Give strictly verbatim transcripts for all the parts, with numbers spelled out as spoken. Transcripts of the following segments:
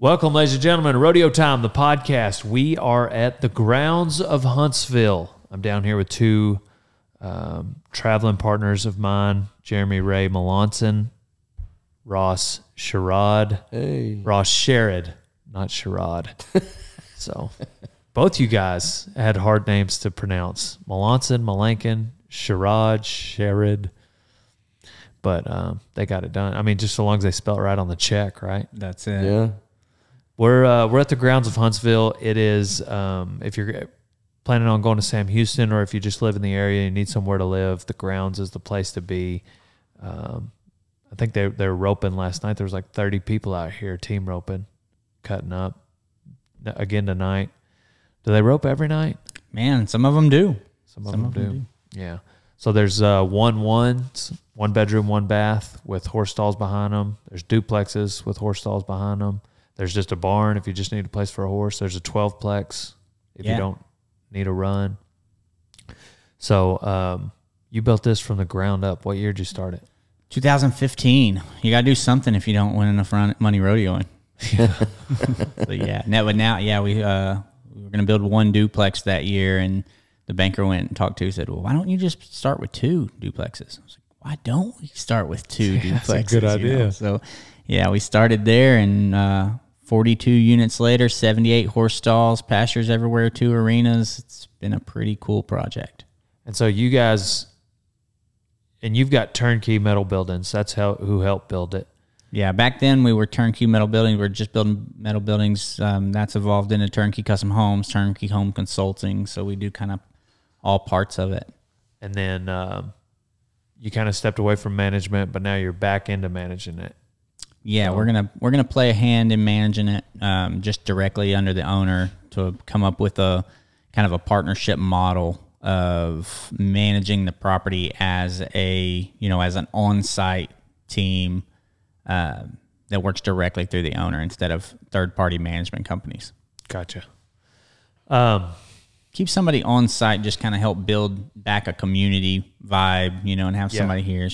Welcome, ladies and gentlemen, Rodeo Time, the podcast. We are at the grounds of Huntsville. I'm down here with two um, traveling partners of mine, Jeremy Ray Melanson, Ross Sherrod. Hey. Ross Sherrod, not Sherrod. So both you guys had hard names to pronounce. Melanson, Melankin, Sherrod, Sherrod. But um, they got it done. I mean, just so long as they spell it right on the check, right? That's it. Yeah. We're uh, we're at the grounds of Huntsville. It is, um, if you're planning on going to Sam Houston or if you just live in the area and you need somewhere to live, the grounds is the place to be. Um, I think they, they were roping last night. There was like thirty people out here, team roping, cutting up again tonight. Do they rope every night? Man, some of them do. Some of, some them, of do. them do. Yeah. So there's uh, one ones, one bedroom, one bath with horse stalls behind them. There's duplexes with horse stalls behind them. There's just a barn if you just need a place for a horse. There's a twelve-plex if yeah. you don't need a run. So um, you built this from the ground up. What year did you start it? two thousand fifteen. You got to do something if you don't win enough run- money rodeoing. Yeah. But yeah. Now, but now, yeah, we, uh, we were going to build one duplex that year, and the banker went and talked to us and said, well, why don't you just start with two duplexes? I was like, why don't we start with two yeah, duplexes? That's a good idea. You know? So, yeah, we started there, and uh, forty-two units later, seventy-eight horse stalls, pastures everywhere, two arenas. It's been a pretty cool project. And so you guys, and you've got Turnkey Metal Buildings. That's how who helped build it. Yeah, back then we were Turnkey Metal Buildings. We were just building metal buildings. Um, that's evolved into Turnkey Custom Homes, Turnkey Home Consulting. So we do kind of all parts of it. And then um, you kind of stepped away from management, but now you're back into managing it. Yeah, we're gonna we're gonna play a hand in managing it, um, just directly under the owner to come up with a kind of a partnership model of managing the property as a you know as an on-site team uh, that works directly through the owner instead of third-party management companies. Gotcha. Um, Keep somebody on site, just kind of help build back a community vibe, you know, and have yeah. somebody here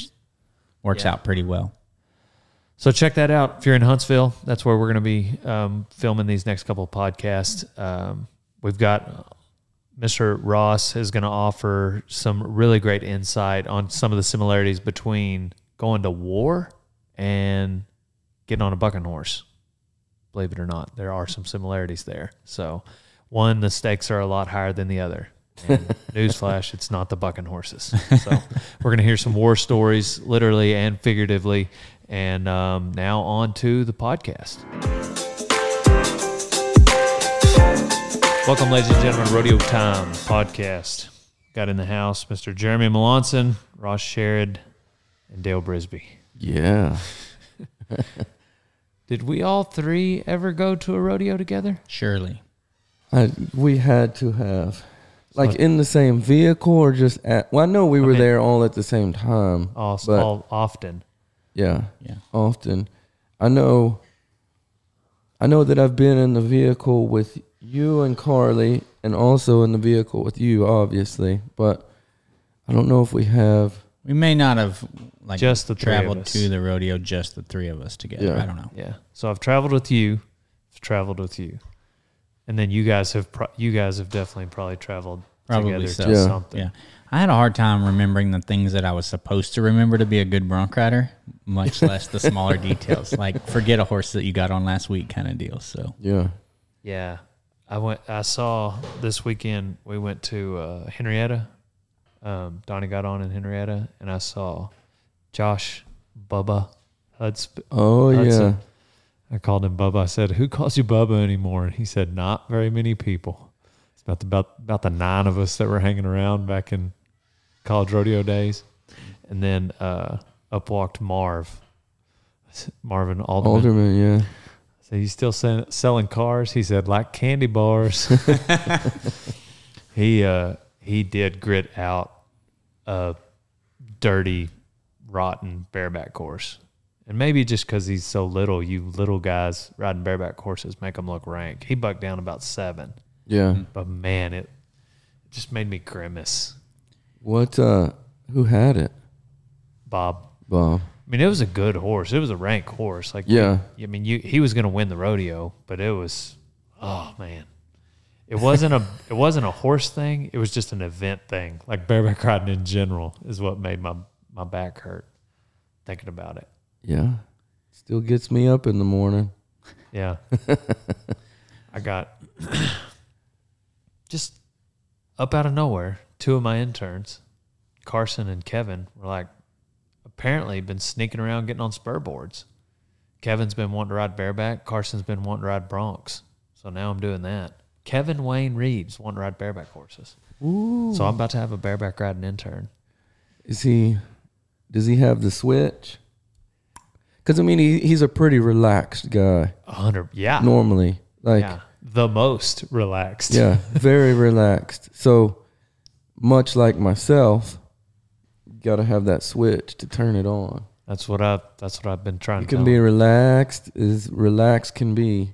works yeah. out pretty well. So check that out. If you're in Huntsville, that's where we're going to be um, filming these next couple of podcasts. Um, we've got Mister Ross is going to offer some really great insight on some of the similarities between going to war and getting on a bucking horse. Believe it or not, there are some similarities there. So one, the stakes are a lot higher than the other. Newsflash, it's not the bucking horses. So we're going to hear some war stories, literally and figuratively. And um, now on to the podcast. Welcome, ladies and gentlemen, Rodeo Time podcast. Got in the house Mister Jeremy Melanson, Ross Sherrod, and Dale Brisby. Yeah. Did we all three ever go to a rodeo together? Surely. I, we had to have. Like in the same vehicle or just at... Well, I know we were I mean, there all at the same time. All, all often. Yeah, yeah, often. I know I know that I've been in the vehicle with you and Carly and also in the vehicle with you, obviously. But I don't know if we have... We may not have like just the traveled to the rodeo, just the three of us together. Yeah. I don't know. Yeah. So I've traveled with you. I've traveled with you. And then you guys have pro- you guys have definitely probably traveled probably together so. to yeah. something. Yeah, I had a hard time remembering the things that I was supposed to remember to be a good bronc rider, much less the smaller details. Like forget a horse that you got on last week, kind of deal. So yeah, yeah. I went. I saw this weekend. We went to uh, Henrietta. Um, Donnie got on in Henrietta, and I saw Josh Bubba Hudson. Oh Hudson. yeah. I called him Bubba. I said, who calls you Bubba anymore? And he said, not very many people. It's about the, about, about the nine of us that were hanging around back in college rodeo days. And then uh, up walked Marv, Marvin Alderman. Alderman, yeah. So he's still sell- selling cars. He said, like candy bars. he uh, he did grit out a dirty, rotten bareback course. And maybe just because he's so little, you little guys riding bareback horses make them look rank. He bucked down about seven. Yeah. But, man, it just made me grimace. What? Uh, who had it? Bob. Bob. I mean, it was a good horse. It was a rank horse. Like, yeah. We, I mean, you, he was going to win the rodeo, but it was, oh man, it wasn't a it wasn't a horse thing. It was just an event thing. Like bareback riding in general is what made my my back hurt. Thinking about it. Yeah, still gets me up in the morning. Yeah, I got just up out of nowhere. Two of my interns, Carson and Kevin, were like, apparently been sneaking around getting on spur boards. Kevin's been wanting to ride bareback. Carson's been wanting to ride broncs. So now I'm doing that. Kevin Wayne Reed's wanting to ride bareback horses. Ooh. So I'm about to have a bareback riding intern. Is he? Does he have the switch? Because I mean, he, he's a pretty relaxed guy. A hundred, yeah. Normally, like yeah. the most relaxed. Yeah, very relaxed. So much like myself. Got to have that switch to turn it on. That's what I. That's what I've been trying. You to You can be relaxed as relaxed can be,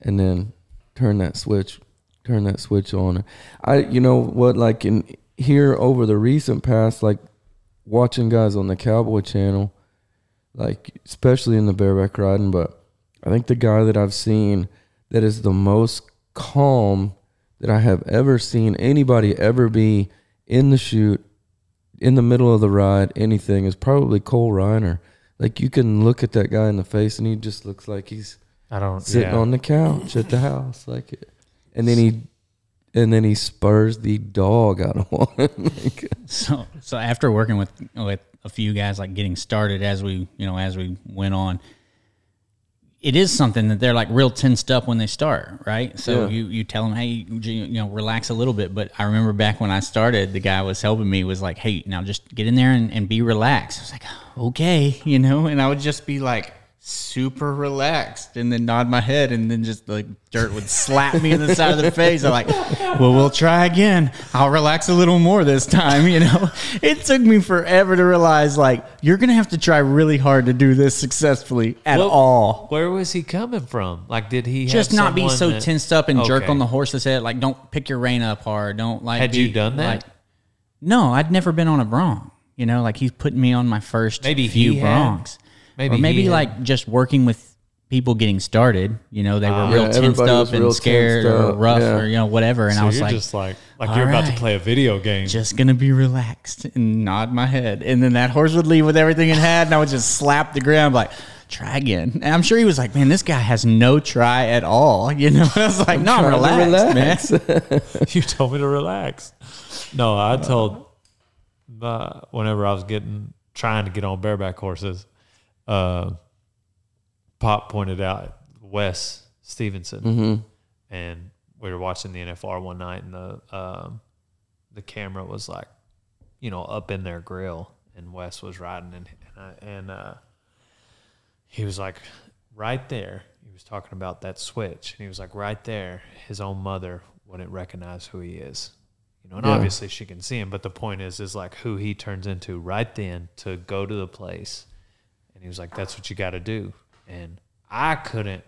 and then turn that switch, turn that switch on. I, you know what, like in here over the recent past, like watching guys on the Cowboy Channel, like especially in the bareback riding, but I think the guy that I've seen that is the most calm that I have ever seen anybody ever be in the chute. In the middle of the ride, anything is probably Cole Reiner. Like you can look at that guy in the face, and he just looks like he's I don't sitting yeah. on the couch at the house, like it. And then he, and then he spurs the dog out of one. Like, so, so after working with with a few guys, like getting started as we you know as we went on, it is something that they're like real tensed up when they start, right? So yeah. you, you tell them, hey, you know, relax a little bit. But I remember back when I started, the guy was helping me was like, hey, now just get in there and, and be relaxed. I was like, okay, you know, and I would just be like super relaxed and then nod my head and then just like dirt would slap me in the side of the face. I'm like, well, we'll try again. I'll relax a little more this time, you know. It took me forever to realize, like, you're going to have to try really hard to do this successfully at well, all. Where was he coming from? Like, did he just have not be so that, tensed up and okay. jerk on the horse's head? Like, don't pick your rein up hard. Don't like. Had be, you done that? Like, no, I'd never been on a bronc. You know, like he's putting me on my first Maybe few broncs. Maybe or maybe like had. Just working with. People getting started, you know, they were uh, real yeah, tensed up and scared or up. rough yeah. or, you know, whatever. And so I was you're like, just like, like you're about right, to play a video game. Just going to be relaxed and nod my head. And then that horse would leave with everything it had. And I would just slap the ground like, try again. And I'm sure he was like, man, this guy has no try at all. You know, I was like, I'm no, relax, relax, man. You told me to relax. No, I told uh, whenever I was getting, trying to get on bareback horses, uh, Pop pointed out Wes Stevenson, mm-hmm. and we were watching the N F R one night, and the um, the camera was like, you know, up in their grill, and Wes was riding, and and, I, and uh, he was like, right there, he was talking about that switch, and he was like, right there, his own mother wouldn't recognize who he is, you know, and yeah. obviously she can see him, but the point is, is like who he turns into right then to go to the place, and he was like, that's what you got to do. And I couldn't,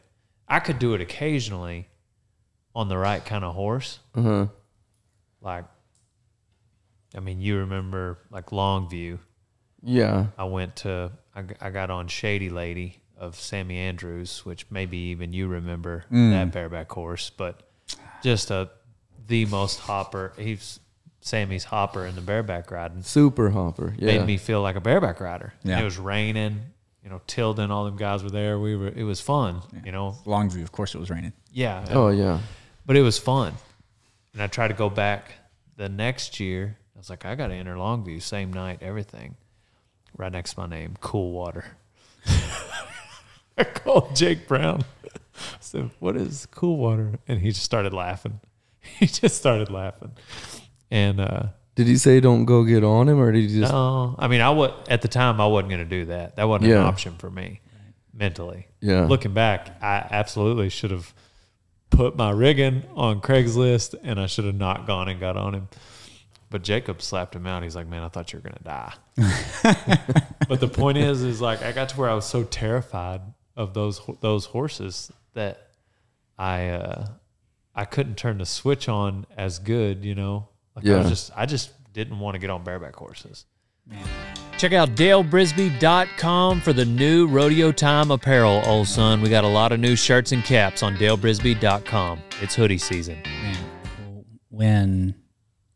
I could do it occasionally on the right kind of horse. Uh-huh. Like, I mean, you remember like Longview. Yeah. I went to, I, I got on Shady Lady of Sammy Andrews, which maybe even you remember mm. that bareback horse, but just a, the most hopper. He's Sammy's hopper in the bareback riding. Super hopper. Yeah. Made me feel like a bareback rider. Yeah. It was raining. You know, Tilden, all them guys were there. We were. It was fun. Yeah. You know, Longview, of course, it was raining. Yeah. Oh yeah. But it was fun, and I tried to go back the next year. I was like, I got to enter Longview same night. Everything, right next to my name, Cool Water. I called Jake Brown. I said, "What is Cool Water?" And he just started laughing. He just started laughing, and. uh Did he say don't go get on him, or did he just? No, I mean, I would at the time I wasn't going to do that. That wasn't yeah. an option for me, mentally. Yeah. Looking back, I absolutely should have put my rigging on Craigslist, and I should have not gone and got on him. But Jacob slapped him out. He's like, "Man, I thought you were going to die." But the point is, is like I got to where I was so terrified of those those horses that I uh, I couldn't turn the switch on as good, you know. Like yeah. I was just I just didn't want to get on bareback horses. Man. Check out Dale Brisby dot com for the new Rodeo Time apparel, old son. We got a lot of new shirts and caps on Dale Brisby dot com. It's hoodie season. Man, when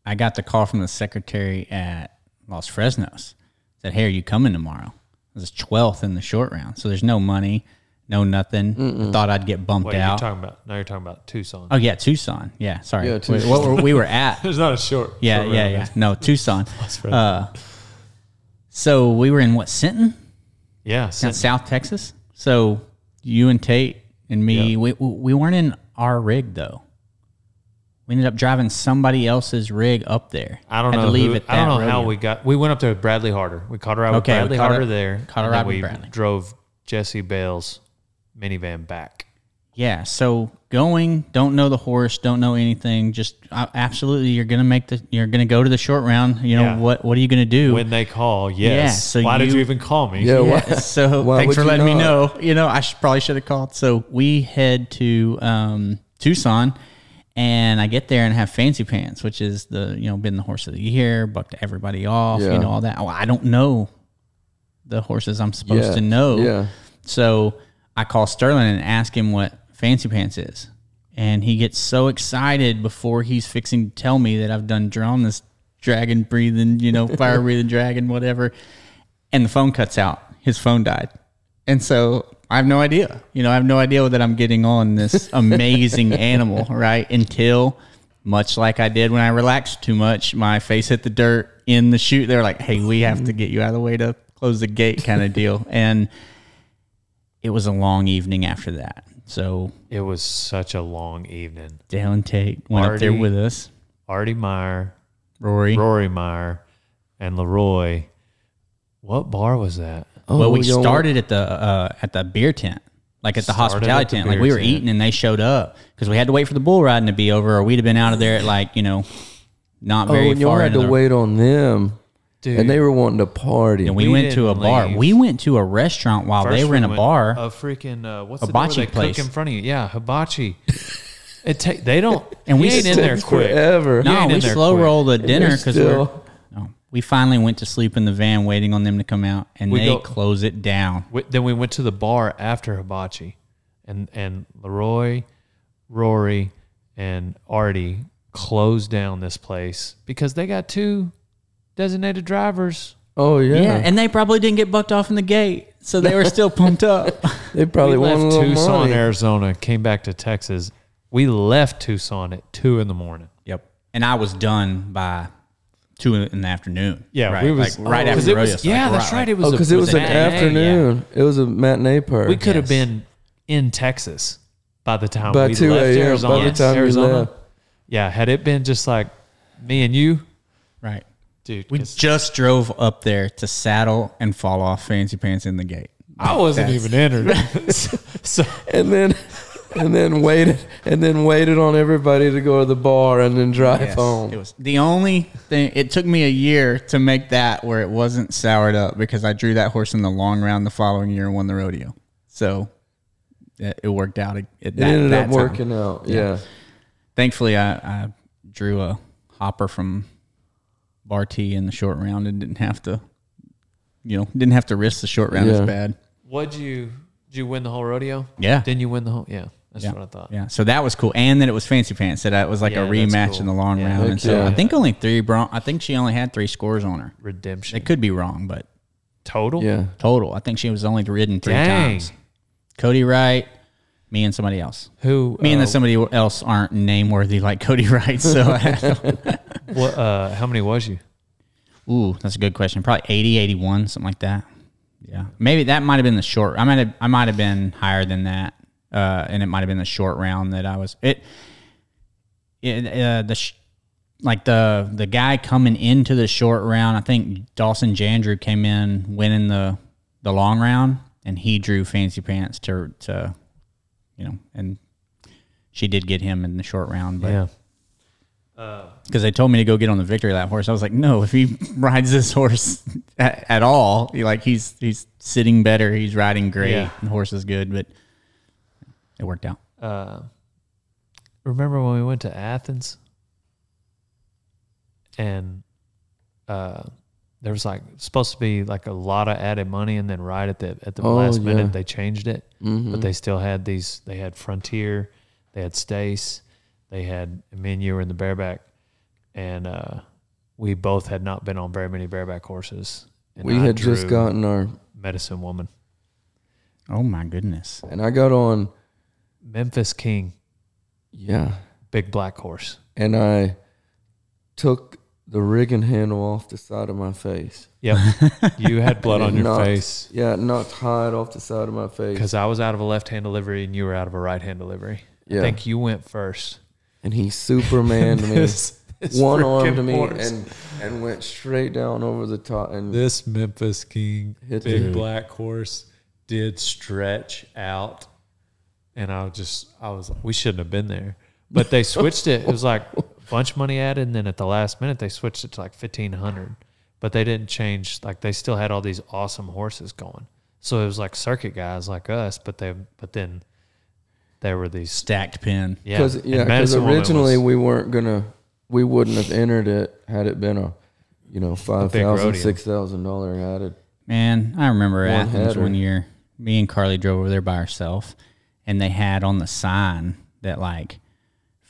I got the call from the secretary at Los Fresnos, said, hey, are you coming tomorrow? I was twelfth in the short round, so there's no money, no nothing. Mm-mm. I thought I'd get bumped Wait, out. You're talking about, now you're talking about Tucson. Oh, yeah, Tucson. Yeah, sorry. Yeah, Tucson. We, what were, we were at. There's not a short. Yeah, short yeah, round. yeah. No, Tucson. uh, so we were in, what, Senton? Yeah, Senton. South Texas. So you and Tate and me, yeah. we we weren't in our rig, though. We ended up driving somebody else's rig up there. I don't Had know. To leave who, at that I don't know rodeo. how we got. We went up there with Bradley Harder. We caught a ride with okay, Bradley Harder up, there. Caught a ride with Bradley. We drove Jesse Bale's minivan back. Yeah. So going, don't know the horse, don't know anything. Just uh, absolutely, you're gonna make the. You're gonna go to the short round. You know yeah. what? What are you gonna do when they call? Yes. Yeah, so why you, did you even call me? Yeah. yeah why, so why thanks for letting me know. You know, I should, probably should have called. So we head to um, Tucson. And I get there and have Fancy Pants, which is the, you know, been the horse of the year, bucked everybody off, yeah. you know, all that. Oh, I don't know the horses I'm supposed yeah. to know. Yeah. So I call Sterling and ask him what Fancy Pants is. And he gets so excited before he's fixing to tell me that I've done drawn this dragon breathing, you know, fire breathing dragon, whatever. And the phone cuts out. His phone died. And so I have no idea. You know, I have no idea that I'm getting on this amazing animal, right? Until, much like I did when I relaxed too much, my face hit the dirt in the chute. They were like, hey, we have to get you out of the way to close the gate kind of deal. And it was a long evening after that. So it was such a long evening. Dale and Tate went Artie, up there with us. Artie Meyer. Rory. Rory Meyer and Leroy. What bar was that? Well, oh, we yo. started at the uh, at the beer tent, like at the started hospitality at the tent. Like we were tent. eating and they showed up because we had to wait for the bull riding to be over, or we'd have been out of there at like you know, not very oh, and far. Oh, you had to the... wait on them, dude. And they were wanting to party. And we, we went to a leave. bar. We went to a restaurant while First they were we in a bar. A freaking uh, what's hibachi the name place cook in front of you? Yeah, hibachi. it take they don't and we ain't in there quick. Forever. No, we slow quick. roll the dinner because we're. We finally went to sleep in the van waiting on them to come out, and we they go, close it down. We, then we went to the bar after hibachi, and, and Leroy, Rory, and Artie closed down this place because they got two designated drivers. Oh, yeah. Yeah, and they probably didn't get bucked off in the gate, so they were still pumped up. They probably we left Tucson, money. Arizona, came back to Texas. We left Tucson at two in the morning. Yep. And I was done by... Two in the afternoon. Yeah, right. We was, like, right oh, after the rodeo. Was, yeah, like, that's right. It was because oh, it was, was an matinee, afternoon. Yeah. It was a matinee party. We could yes. have been in Texas by the time by we left Arizona. By the time Arizona. Left. Yeah, had it been just like me and you, right, dude. We just drove up there to saddle and fall off Fancy Pants in the gate. I wasn't that's, even entered. so and then. And then waited, and then waited on everybody to go to the bar and then drive yes, home. It was the only thing. It took me a year to make that where it wasn't soured up because I drew that horse in the long round the following year and won the rodeo. So it, it worked out. It, it that, ended that up time. working out. Yeah. yeah. Thankfully, I, I drew a hopper from Bar T in the short round and didn't have to, you know, didn't have to risk the short round yeah. as bad. What'd you? Did you win the whole rodeo? Yeah. Didn't you win the whole? Yeah. That's yeah. what I thought. Yeah, so that was cool, and then it was Fancy Pants. That was like yeah, a rematch cool. in the long yeah, round. And so yeah. I think only three. Bron- I think she only had three scores on her. Redemption. It could be wrong, but total. Yeah, total. I think she was only ridden three Dang. times. Cody Wright, me and somebody else. Who? Me uh, and the somebody else aren't name worthy like Cody Wright. So, what? Uh, how many was you? Ooh, that's a good question. Probably eighty, eighty-one, something like that. Yeah, maybe that might have been the short. I might have. I might have been higher than that. Uh, and it might have been the short round that I was it. it uh, the sh- like the the guy coming into the short round, I think Dawson Jandrew came in winning the, the long round, and he drew Fancy Pants to to you know, and she did get him in the short round, but yeah. Because they told me to go get on the victory lap horse. I was like, no, if he rides this horse at, at all, like he's he's sitting better, he's riding great, yeah. the horse is good, but. It worked out. Uh, remember when we went to Athens and uh, there was like supposed to be like a lot of added money, and then right at the at the oh, last yeah. minute they changed it. Mm-hmm. But they still had these. They had Frontier, they had Stace, they had me and you were in the bareback, and uh, we both had not been on very many bareback horses. And we I had just gotten our Medicine Woman. Oh my goodness! And I got on Memphis King. Yeah, big black horse. And I took the rigging handle off the side of my face. Yep. You had blood on your knocked, face. Yeah, knocked hide off the side of my face. Because I was out of a left-hand delivery and you were out of a right-hand delivery. Yeah. I think you went first. And he Supermaned this, me, this one arm to me, and, and went straight down over the top. And this Memphis King big it. black horse did stretch out. And I was just, I was like, we shouldn't have been there. But they switched it. It was like a bunch of money added, and then at the last minute, they switched it to like fifteen hundred dollars. But they didn't change. Like, they still had all these awesome horses going. So it was like circuit guys like us, but they but then there were these. Stacked pin. Yeah, because yeah, originally was, we weren't going to, we wouldn't have entered it had it been a, you know, five thousand dollars, six thousand dollars added. Man, I remember one Athens header. one year, me and Carly drove over there by ourselves, and they had on the sign that like,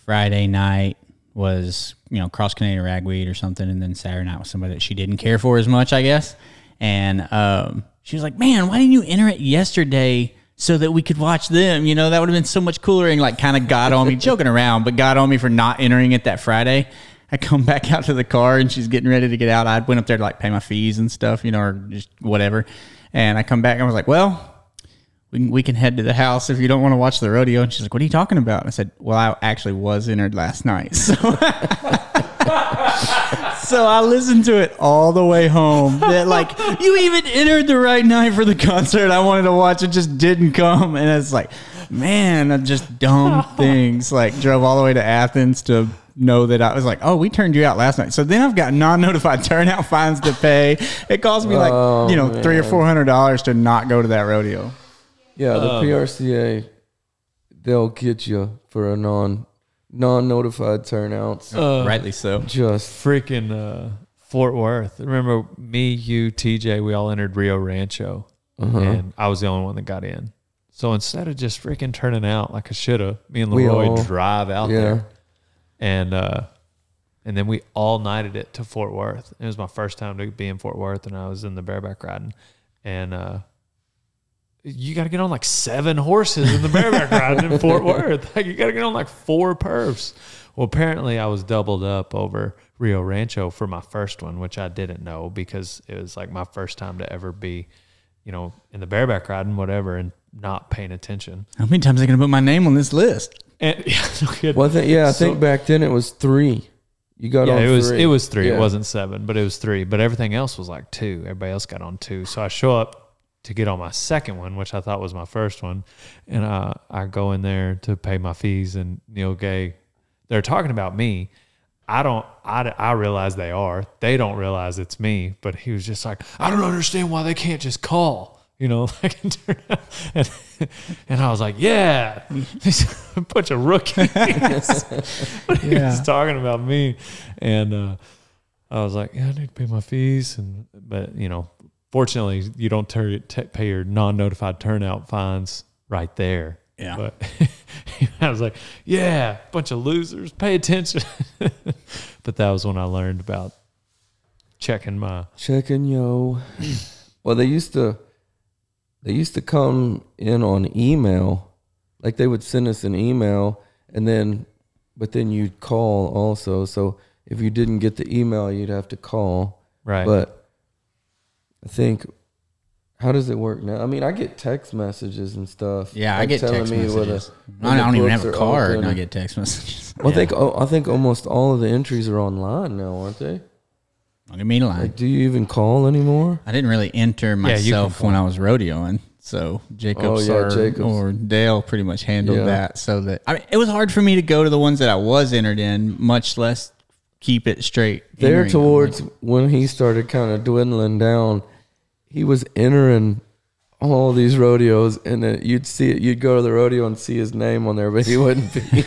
Friday night was, you know, Cross Canadian Ragweed or something, and then Saturday night was somebody that she didn't care for as much, I guess. And um, she was like, man, why didn't you enter it yesterday so that we could watch them? You know, that would have been so much cooler. And like kind of got on me, joking around, but got on me for not entering it that Friday. I come back out to the car, and she's getting ready to get out. I went up there to like pay my fees and stuff, you know, or just whatever. And I come back, and I was like, well, We can, we can head to the house if you don't want to watch the rodeo. And she's like, what are you talking about? And I said, well, I actually was entered last night. So, so I listened to it all the way home. That like, you even entered the right night for the concert I wanted to watch. It just didn't come. And it's like, man, I'm just dumb things. Like, drove all the way to Athens to know that I was like, oh, we turned you out last night. So then I've got non-notified turnout fines to pay. It cost me like, oh, you know, man. three or four hundred dollars to not go to that rodeo. Yeah, the um, P R C A, they'll get you for a non, non-notified turnout. Uh, Rightly so. Just freaking uh, Fort Worth. Remember, me, you, T J, we all entered Rio Rancho, uh-huh. and I was the only one that got in. So instead of just freaking turning out like I should have, me and Leroy all, drive out yeah. there, and uh, and then we all nighted it to Fort Worth. It was my first time to be in Fort Worth, and I was in the bareback riding, and uh, you got to get on like seven horses in the bareback riding in Fort Worth. Like, you got to get on like four perfs. Well, apparently I was doubled up over Rio Rancho for my first one, which I didn't know because it was like my first time to ever be, you know, in the bareback riding, whatever, and not paying attention. How many times are they going to put my name on this list? And, yeah, no well, th- yeah, I so, think back then it was three. You got yeah, on it was, three. It was three. Yeah. It wasn't seven, but it was three. But everything else was like two. Everybody else got on two. So I show up to get on my second one, which I thought was my first one. And I, I go in there to pay my fees, and Neil Gay, they're talking about me. I don't, I, I realize they are. They don't realize it's me, but he was just like, I don't understand why they can't just call. You know, like, and, and I was like, yeah, a bunch of rookies. But he yeah. was talking about me. And uh, I was like, yeah, I need to pay my fees. And, but, you know, fortunately, you don't ter- te- pay your non-notified turnout fines right there. Yeah. But I was like, yeah, bunch of losers, pay attention. But that was when I learned about checking my... Checking, yo. Well, they used to they used to come in on email. Like, they would send us an email, and then, but then you'd call also. So if you didn't get the email, you'd have to call. Right. But... I think, how does it work now? I mean, I get text messages and stuff. Yeah, like I get text me messages. A, I don't even have a card, and I get text messages. Well, yeah. I think oh, I think almost all of the entries are online now, aren't they? I mean, like, like, do you even call anymore? I didn't really enter myself yeah, when I was rodeoing, so Jacobs, oh, yeah, or, Jacobs or Dale pretty much handled yeah. that. So that I mean, it was hard for me to go to the ones that I was entered in, much less keep it straight. There towards like, when he started kind of dwindling down, he was entering all these rodeos, and then you'd see it. You'd go to the rodeo and see his name on there, but he wouldn't be.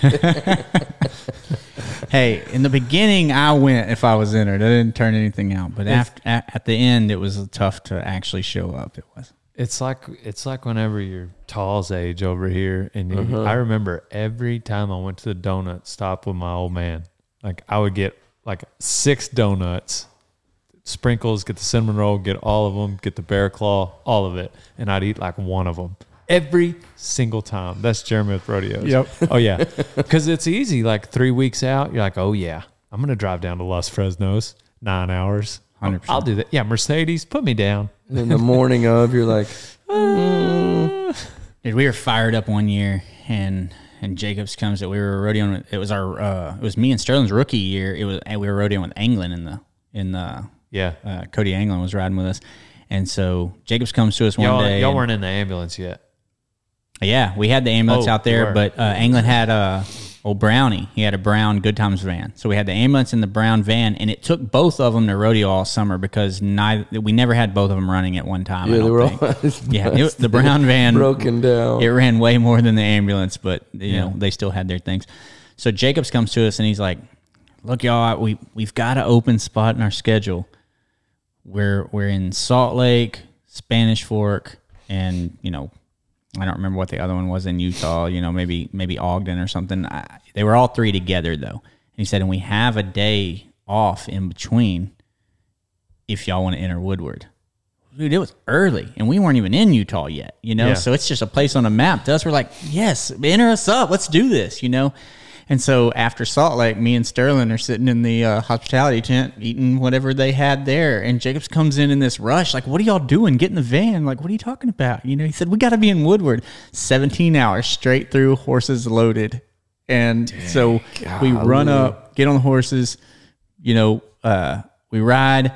Hey, in the beginning, I went if I was entered. I didn't turn anything out. But after, at the end, it was tough to actually show up. It was. It's like it's like whenever you're Tall's age over here, and you, uh-huh. I remember every time I went to the donut stop with my old man, like I would get like six donuts, sprinkles, get the cinnamon roll, get all of them, get the bear claw, all of it, and I'd eat like one of them every single time. That's Jeremy with rodeos. Yep. Oh yeah, because it's easy. Like three weeks out, you're like, oh yeah, I'm gonna drive down to Los Fresnos, nine hours. one hundred percent. I'll do that. Yeah, Mercedes, put me down. And in the morning of, you're like, mm. Dude, we were fired up one year, and and Jacobs comes that we were rodeoing with, it was our uh, it was me and Sterling's rookie year. It was and we were rodeoing with Anglin in the in the yeah uh, Cody Anglin was riding with us, and so Jacobs comes to us one y'all, day. Y'all and, weren't in the ambulance yet. Yeah, we had the ambulance oh, out there, but uh, Anglin had a old Brownie. He had a brown Good Times van, so we had the ambulance and the brown van, and it took both of them to rodeo all summer because neither we never had both of them running at one time. Yeah, I don't they were think. All yeah, it, the brown van broken down. It ran way more than the ambulance, but you yeah. know they still had their things. So Jacobs comes to us and he's like, "Look, y'all, we we've got an open spot in our schedule. We're we're in Salt Lake, Spanish Fork, and you know." I don't remember what the other one was in Utah, you know, maybe maybe Ogden or something. I, they were all three together, though. And he said, and we have a day off in between if y'all want to enter Woodward. Dude, it was early, and we weren't even in Utah yet, you know, yeah. So it's just a place on a map. To us, we're like, yes, enter us up. Let's do this, you know. And so after Salt Lake, me and Sterling are sitting in the uh, hospitality tent eating whatever they had there. And Jacobs comes in in this rush, like, what are y'all doing? Get in the van. Like, what are you talking about? You know, he said, we got to be in Woodward. seventeen hours straight through, horses loaded. And Dang so God. we run up, get on the horses, you know, uh, we ride.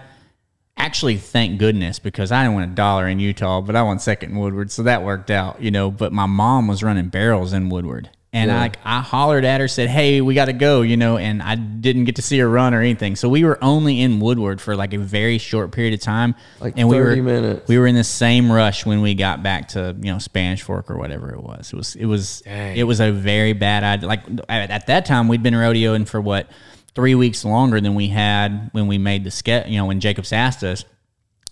Actually, thank goodness, because I didn't win a dollar in Utah, but I won second in Woodward. So that worked out, you know, but my mom was running barrels in Woodward. And yeah. I I hollered at her, said, hey, we got to go, you know, and I didn't get to see her run or anything. So we were only in Woodward for like a very short period of time. Like and thirty we were, minutes. We were in the same rush when we got back to, you know, Spanish Fork or whatever it was. It was it was, Dang. It was a very bad idea. Like at, at that time, we'd been rodeoing for, what, three weeks longer than we had when we made the sketch, you know, when Jacobs asked us.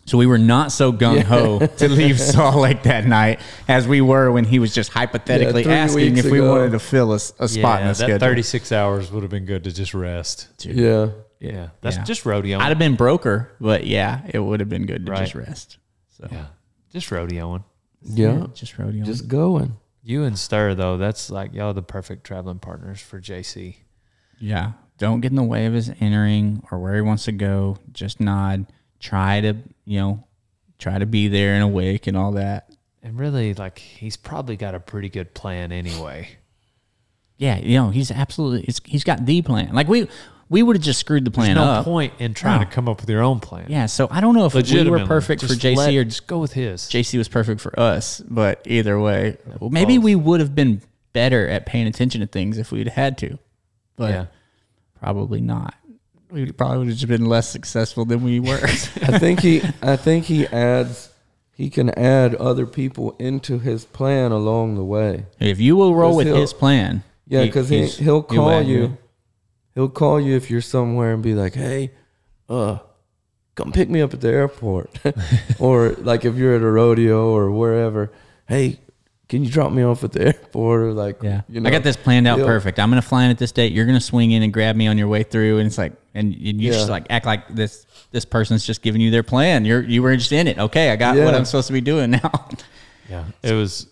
So we were not so gung-ho yeah. to leave Salt Lake that night as we were when he was just hypothetically yeah, asking if ago. we wanted to fill a, a spot yeah, in the that schedule. thirty-six hours would have been good to just rest. Dude. Yeah. Yeah. That's yeah. just rodeoing. I'd have been broker, but yeah, it would have been good to right. just rest. So yeah. Just rodeoing. Yeah. yeah. Just rodeoing. Just going. You and Stir, though, that's like, y'all are the perfect traveling partners for J C. Yeah. Don't get in the way of his entering or where he wants to go. Just nod. Try to, you know, try to be there and awake and all that. And really, like, he's probably got a pretty good plan anyway. Yeah, you know, he's absolutely, it's, he's got the plan. Like, we we would have just screwed the plan up. There's no up. point in trying no. to come up with your own plan. Yeah, so I don't know if we were perfect for J C let, or just go with his. J C was perfect for us, but either way, well, maybe we would have been better at paying attention to things if we'd had to, but yeah. probably not. We probably would have just been less successful than we were. I think he, I think he adds, he can add other people into his plan along the way. If you will roll with his plan, yeah, because he, he'll call you, he'll call you if you're somewhere and be like, "Hey, uh, come pick me up at the airport," or like if you're at a rodeo or wherever, "Hey, can you drop me off at the airport?" Or like, yeah, you know, I got this planned out yeah. perfect. I'm gonna fly in at this date. You're gonna swing in and grab me on your way through, and it's like, and you yeah. just like act like this. This person's just giving you their plan. You're you were just in it. Okay, I got yeah. what I'm supposed to be doing now. Yeah, it was.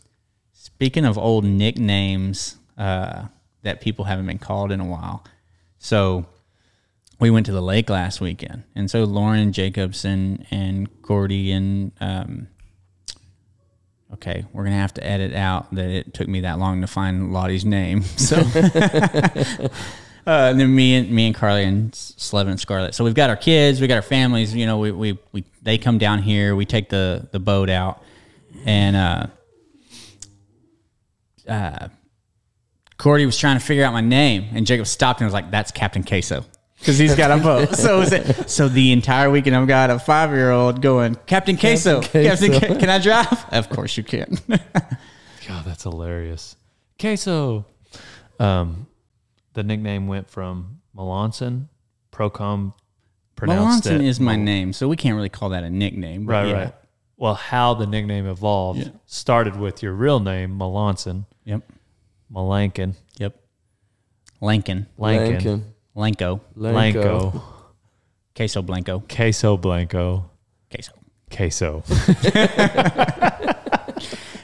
Speaking of old nicknames uh, that people haven't been called in a while, so we went to the lake last weekend, and so Lauren Jacobson and Cordy and. Um, Okay, we're going to have to edit out that it took me that long to find Lottie's name. So, uh, and then me and me and Carly and Slevin and Scarlett. So we've got our kids, we got our families. You know, we we, we they come down here. We take the, the boat out, and uh, uh, Cordy was trying to figure out my name, and Jacob stopped and was like, "That's Captain Queso." Because he's got a boat. So is it, so the entire weekend I've got a five-year-old going, Captain Queso, Captain, Queso. Captain, can I drive? Of course you can. God, that's hilarious. Queso. Um, the nickname went from Melanson, Procom pronounced Melanson it. is my name, so we can't really call that a nickname. But right, yeah. right. Well, how the nickname evolved yeah. started with your real name, Melanson. Yep. Melankin. Yep. Lankin. Lankin. Lanko. Lanko. Queso Blanco. Queso Blanco. Queso. Queso.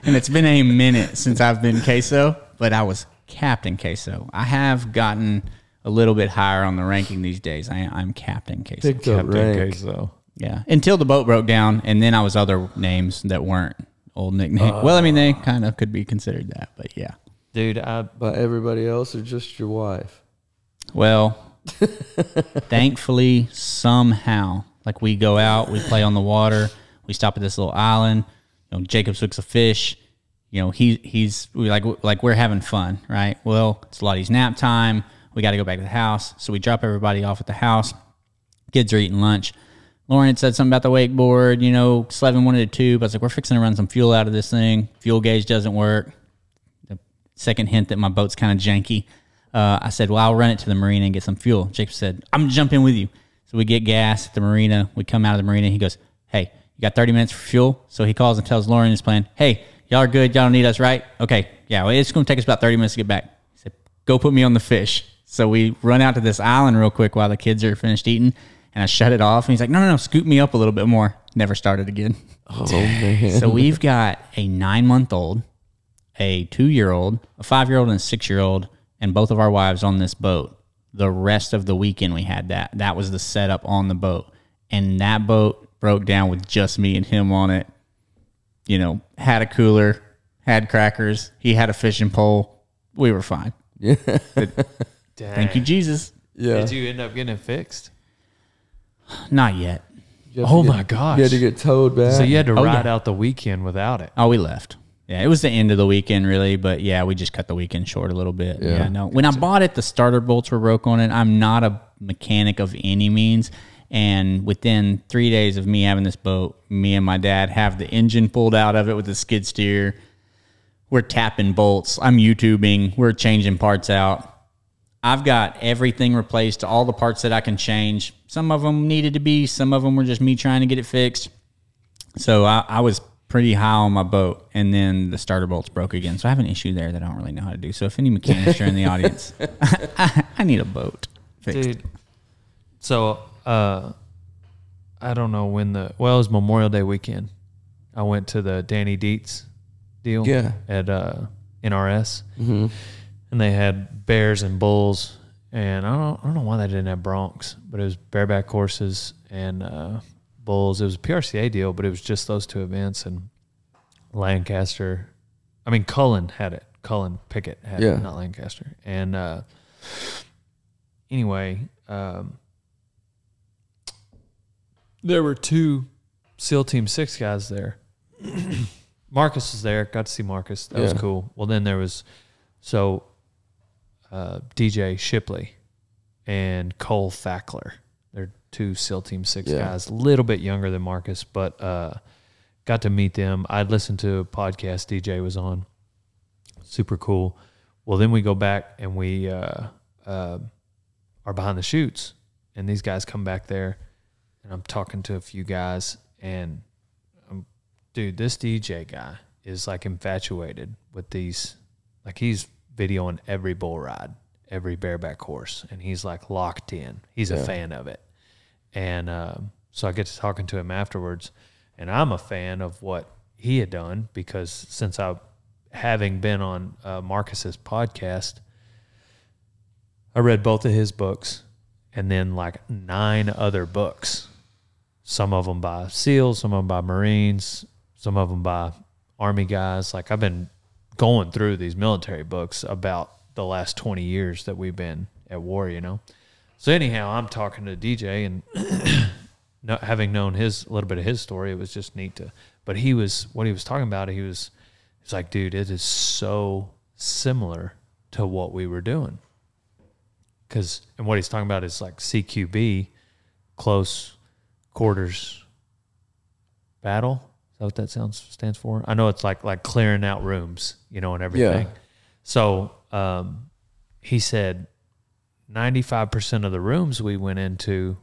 And it's been a minute since I've been Queso, but I was Captain Queso. I have gotten a little bit higher on the ranking these days. I, I'm Captain Queso. Picked up Captain rank. Queso. Yeah, until the boat broke down, and then I was other names that weren't old nicknames. Uh, well, I mean, they kind of could be considered that, but yeah. Dude, I, by everybody else or just your wife? Well, thankfully, somehow, like we go out, we play on the water, we stop at this little island, you know, Jacob hooks a fish, you know, he he's we like, like we're having fun, right? Well, it's Lottie's nap time, we got to go back to the house, so we drop everybody off at the house, kids are eating lunch. Lauren had said something about the wakeboard, you know, Slevin wanted a tube. I was like, we're fixing to run some fuel out of this thing. Fuel gauge doesn't work. The second hint that my boat's kind of janky. Uh, I said, well, I'll run it to the marina and get some fuel. Jacob said, I'm jumping with you. So we get gas at the marina. We come out of the marina. He goes, hey, you got thirty minutes for fuel? So he calls and tells Lauren his plan, hey, y'all are good. Y'all don't need us, right? Okay, yeah, well, it's going to take us about thirty minutes to get back. He said, go put me on the fish. So we run out to this island real quick while the kids are finished eating. And I shut it off. And he's like, no, no, no, scoop me up a little bit more. Never started again. Oh, man. So we've got a nine-month-old, a two-year-old, a five-year-old, and a six-year-old, and both of our wives on this boat. The rest of the weekend we had that. That was the setup on the boat. And that boat broke down with just me and him on it. You know, had a cooler, had crackers. He had a fishing pole. We were fine. Yeah. Thank you, Jesus. Yeah. Did you end up getting it fixed? Not yet. Oh, get, my gosh. You had to get towed back. So you had to oh, ride yeah. out the weekend without it. Oh, we left. Yeah, it was the end of the weekend, really. But, yeah, we just cut the weekend short a little bit. Yeah, yeah no. When I bought it, the starter bolts were broke on it. I'm not a mechanic of any means. And within three days of me having this boat, me and my dad have the engine pulled out of it with a skid steer. We're tapping bolts. I'm YouTubing. We're changing parts out. I've got everything replaced, all the parts that I can change. Some of them needed to be. Some of them were just me trying to get it fixed. So I, I was pretty high on my boat, and then the starter bolts broke again. So I have an issue there that I don't really know how to do. So if any mechanics are in the audience, I, I, I need a boat fixed. Dude, so uh, I don't know when the – well, it was Memorial Day weekend. I went to the Danny Dietz deal yeah. at uh, N R S. Mm-hmm. And they had bears and bulls, and I don't, I don't know why they didn't have broncs, but it was bareback horses and uh, bulls. It was a P R C A deal, but it was just those two events. And Lancaster, I mean, Cullen had it. Cullen Pickett had yeah. it, not Lancaster. And uh, anyway, um, there were two SEAL Team six guys there. Marcus was there. Got to see Marcus. That yeah. was cool. Well, then there was – so – Uh, D J Shipley and Cole Fackler. They're two SEAL Team six yeah. guys, a little bit younger than Marcus, but uh, got to meet them. I'd listened to a podcast D J was on. Super cool. Well, then we go back and we uh, uh, are behind the chutes, and these guys come back there, and I'm talking to a few guys, and I'm, dude, this D J guy is like infatuated with these. Like he's videoing every bull ride, every bareback horse, and he's like locked in. He's yeah. a fan of it. And um, so I get to talking to him afterwards, and I'm a fan of what he had done because since I, having been on uh, Marcus's podcast, I read both of his books and then like nine other books, some of them by SEALs, some of them by Marines, some of them by Army guys. Like I've been going through these military books about the last twenty years that we've been at war, you know? So anyhow, I'm talking to D J and not having known his, a little bit of his story, it was just neat to, but he was, what he was talking about, he was, it's like, dude, it is so similar to what we were doing. Cause, and what he's talking about is like C Q B, close quarters battle. Is that what that sounds stands for? I know it's like like clearing out rooms, you know, and everything. Yeah. So um, he said ninety-five percent of the rooms we went into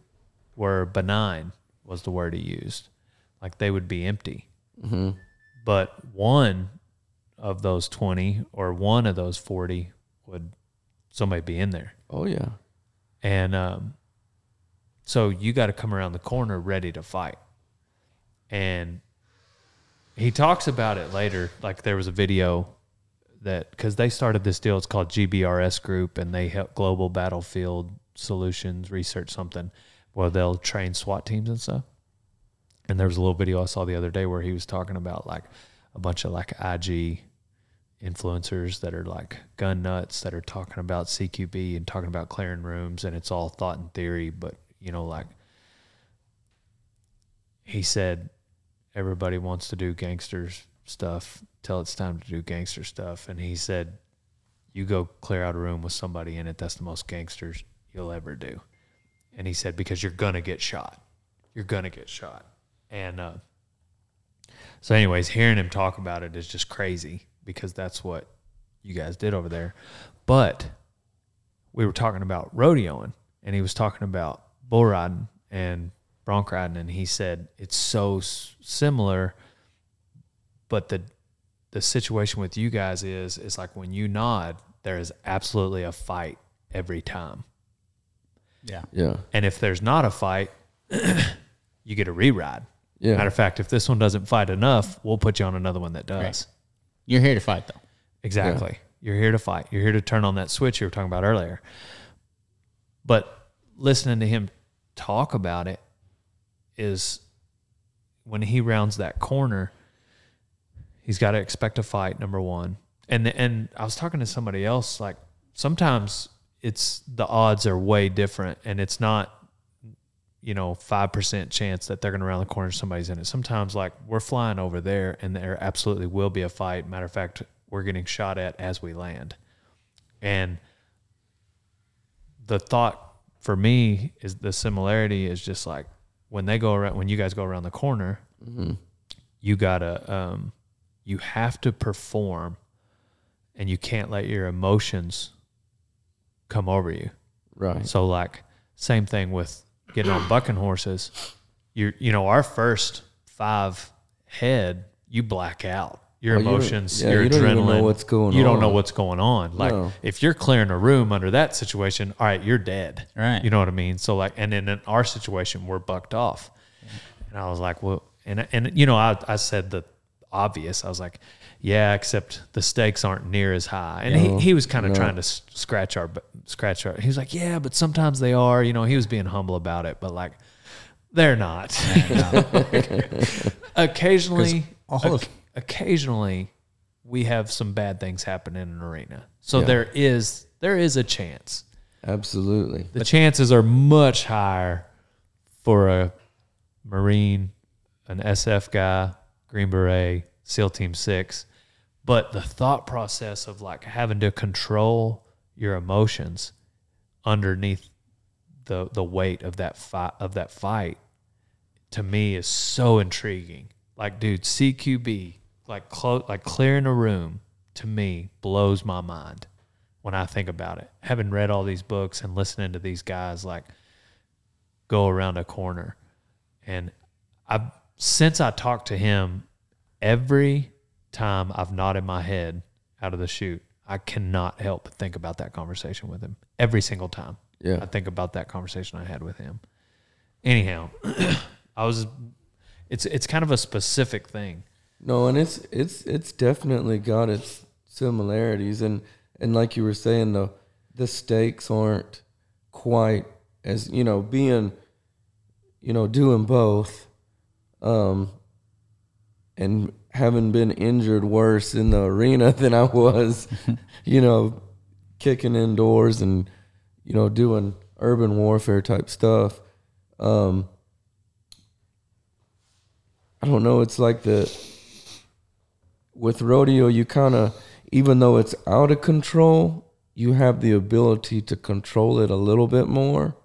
were benign, was the word he used. Like they would be empty. Mm-hmm. But one of those twenty or one of those forty would somebody be in there. Oh, yeah. And um, so you got to come around the corner ready to fight. And he talks about it later. Like there was a video that, because they started this deal, it's called G B R S Group, and they help Global Battlefield Solutions research something where they'll train SWAT teams and stuff. And there was a little video I saw the other day where he was talking about like a bunch of like I G influencers that are like gun nuts that are talking about C Q B and talking about clearing rooms, and it's all thought and theory. But, you know, like he said, everybody wants to do gangsters stuff till it's time to do gangster stuff. And he said, you go clear out a room with somebody in it, that's the most gangsters you'll ever do. And he said, because you're going to get shot. You're going to get shot. And uh, so anyways, hearing him talk about it is just crazy, because that's what you guys did over there. But we were talking about rodeoing, and he was talking about bull riding and bronc riding, and he said it's so s- similar, but the the situation with you guys is it's like when you nod, there is absolutely a fight every time. Yeah. Yeah. And if there's not a fight, you get a re-ride. Yeah. Matter of fact, if this one doesn't fight enough, we'll put you on another one that does. Right. You're here to fight, though. Exactly. Yeah. You're here to fight. You're here to turn on that switch you were talking about earlier. But listening to him talk about it is when he rounds that corner, he's got to expect a fight, number one. And and I was talking to somebody else, like sometimes it's the odds are way different, and it's not, you know, five percent chance that they're going to round the corner, somebody's in it. Sometimes, like, we're flying over there, and there absolutely will be a fight. Matter of fact, we're getting shot at as we land. And the thought for me is the similarity is just like when they go around, when you guys go around the corner, mm-hmm. you gotta, um, you have to perform, and you can't let your emotions come over you. Right. So, like, same thing with getting on bucking horses, you you know, our first five head, you black out. Your oh, emotions, yeah, your you adrenaline. Don't even know what's going you on. Don't know what's going on. Like no. If you're clearing a room under that situation, all right, you're dead. Right. You know what I mean? So like, and then in our situation, we're bucked off. And I was like, well, and and you know, I I said the obvious. I was like, yeah, except the stakes aren't near as high. And no, he, he was kind of no. trying to scratch our, scratch our, he was like, yeah, but sometimes they are, you know, he was being humble about it, but like, they're not. occasionally, all of- occasionally we have some bad things happen in an arena. So yeah. there is, there is a chance. Absolutely. The but- chances are much higher for a Marine, an S F guy, Green Beret, SEAL Team six, but the thought process of like having to control your emotions underneath the the weight of that fight of that fight to me is so intriguing. Like, dude, C Q B, like clo- like clearing a room to me blows my mind when I think about it. Having read all these books and listening to these guys like go around a corner, and I since I talked to him. Every time I've nodded my head out of the chute, I cannot help but think about that conversation with him. Every single time. Yeah. I think about that conversation I had with him. Anyhow, I was it's it's kind of a specific thing. No, and it's it's it's definitely got its similarities, and and like you were saying, the the stakes aren't quite as, you know, being, you know, doing both. Um And having been injured worse in the arena than I was, you know, kicking indoors and, you know, doing urban warfare type stuff. Um, I don't know. It's like the, with rodeo, you kind of, even though it's out of control, you have the ability to control it a little bit more.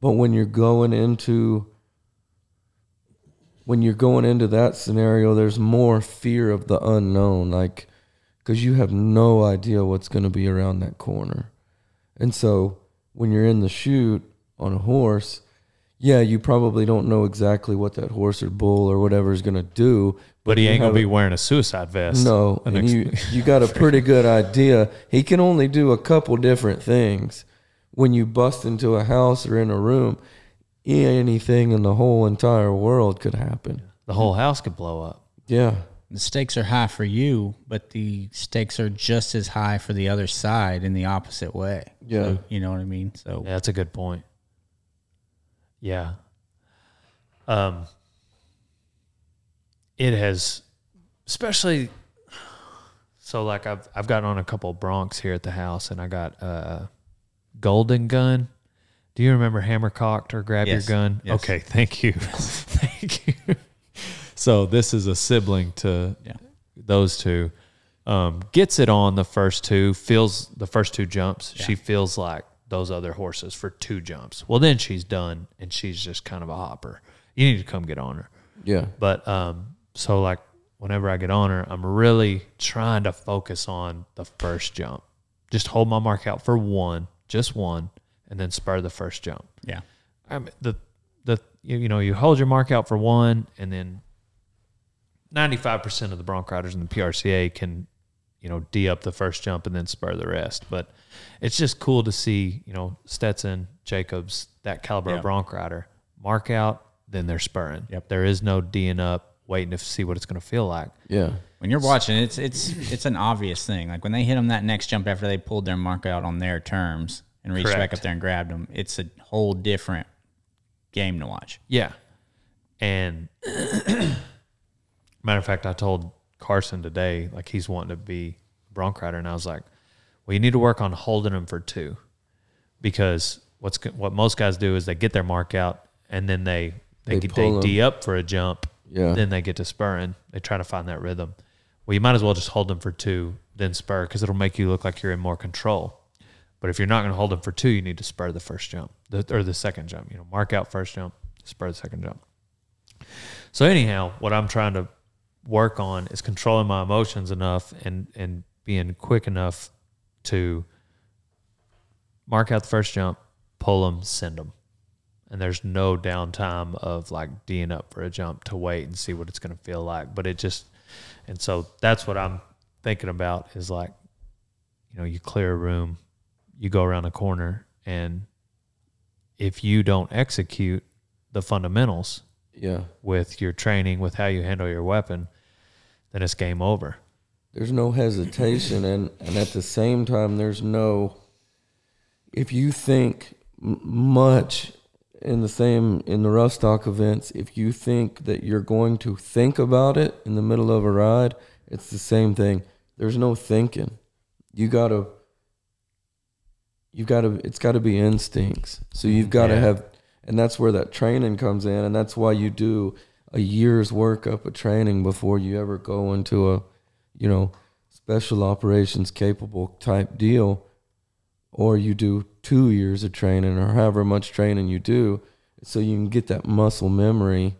But when you're going into When you're going into that scenario, there's more fear of the unknown, like, because you have no idea what's going to be around that corner. And so when you're in the chute on a horse, yeah, you probably don't know exactly what that horse or bull or whatever is going to do. But, but he ain't going to be wearing a suicide vest. No, and ex- you, you got a pretty good idea. He can only do a couple different things. When you bust into a house or in a room, anything in the whole entire world could happen. The whole house could blow up. Yeah. The stakes are high for you, but the stakes are just as high for the other side in the opposite way. Yeah. So, you know what I mean? So yeah, that's a good point. Yeah. Um, it has, especially, so like I've I've gotten on a couple of Broncs here at the house, and I got uh, Golden Gun. Do you remember hammer cocked or grab yes. your gun? Yes. Okay, thank you. Thank you. So this is a sibling to yeah. those two. Um, gets it on the first two, feels the first two jumps. Yeah. She feels like those other horses for two jumps. Well, then she's done, and she's just kind of a hopper. You need to come get on her. Yeah. But um, so, like, whenever I get on her, I'm really trying to focus on the first jump. Just hold my mark out for one, just one, and then spur the first jump. Yeah. I mean, the, the you, you know, you hold your mark out for one, and then ninety-five percent of the bronc riders in the P R C A can, you know, D up the first jump and then spur the rest. But it's just cool to see, you know, Stetson, Jacobs, that caliber yep. bronc rider, mark out, then they're spurring. Yep. There is no D'ing up, waiting to see what it's going to feel like. Yeah. When you're watching, it's it's it's an obvious thing. Like when they hit them that next jump after they pulled their mark out on their terms and reached Correct. back up there and grabbed them, it's a whole different game to watch. Yeah. And matter of fact, I told Carson today, like he's wanting to be a bronc rider, and I was like, well, you need to work on holding them for two, because what's what most guys do is they get their mark out and then they they, they, they D up for a jump, yeah. then they get to spurring. They try to find that rhythm. Well, you might as well just hold them for two, then spur, because it'll make you look like you're in more control. But if you're not going to hold them for two, you need to spur the first jump the, or the second jump. You know, mark out first jump, spur the second jump. So anyhow, what I'm trying to work on is controlling my emotions enough and and being quick enough to mark out the first jump, pull them, send them. And there's no downtime of like D'ing up for a jump to wait and see what it's going to feel like. But it just, and so that's what I'm thinking about is like, you know, you clear a room, you go around a corner, and if you don't execute the fundamentals yeah, with your training, with how you handle your weapon, then it's game over. There's no hesitation, and, and at the same time, there's no, if you think much in the same, in the rough stock events, if you think that you're going to think about it in the middle of a ride, it's the same thing. There's no thinking. You got to, you got to, it's got to be instincts. So you've got to yeah. have, and that's where that training comes in, and that's why you do a year's workup of training before you ever go into a, you know, special operations capable type deal, or you do two years of training or however much training you do so you can get that muscle memory,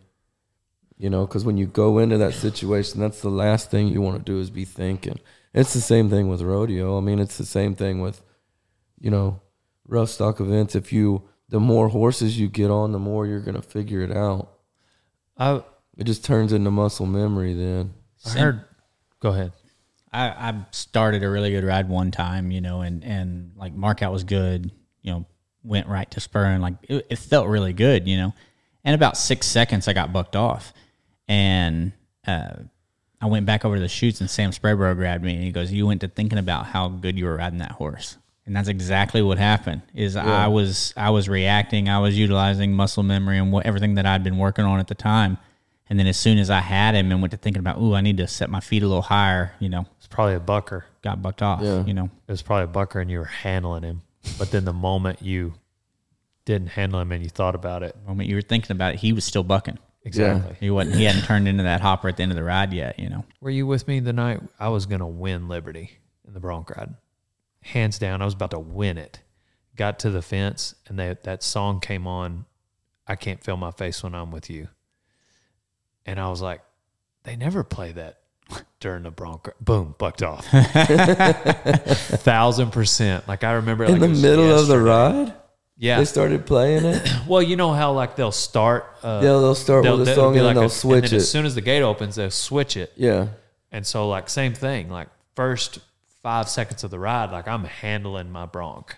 you know, because when you go into that situation, that's the last thing you want to do is be thinking. It's the same thing with rodeo. I mean, it's the same thing with, you know, rough stock events. If you, the more horses you get on, the more you're going to figure it out. I, it just turns into muscle memory then. I heard... Go ahead. I, I started a really good ride one time, you know, and, and like markout was good, you know, went right to spurring. Like it, it felt really good, you know, and about six seconds I got bucked off, and uh, I went back over to the chutes, and Sam Spraybro grabbed me and he goes, you went to thinking about how good you were riding that horse. And that's exactly what happened is yeah. I was, I was reacting. I was utilizing muscle memory and what, everything that I'd been working on at the time. And then as soon as I had him and went to thinking about, ooh, I need to set my feet a little higher, you know. It's probably a bucker. Got bucked off, yeah. you know. It was probably a bucker and you were handling him. But then the moment you didn't handle him and you thought about it. The moment you were thinking about it, he was still bucking. Exactly. Yeah. He wasn't. He hadn't turned into that hopper at the end of the ride yet, you know. Were you with me the night I was going to win Liberty in the bronc ride? Hands down, I was about to win it. Got to the fence, and they, that song came on, I Can't Feel My Face When I'm With You. And I was like, they never play that during the bronco, boom, bucked off. Thousand percent. Like I remember in like the middle yesterday. of the ride. Yeah, they started playing it. Well, you know how like they'll start. Uh, yeah, they'll start they'll, with a song and like they'll a, switch and then it. As soon as the gate opens, they'll switch it. Yeah, and so like same thing. Like first five seconds of the ride, like I'm handling my bronc,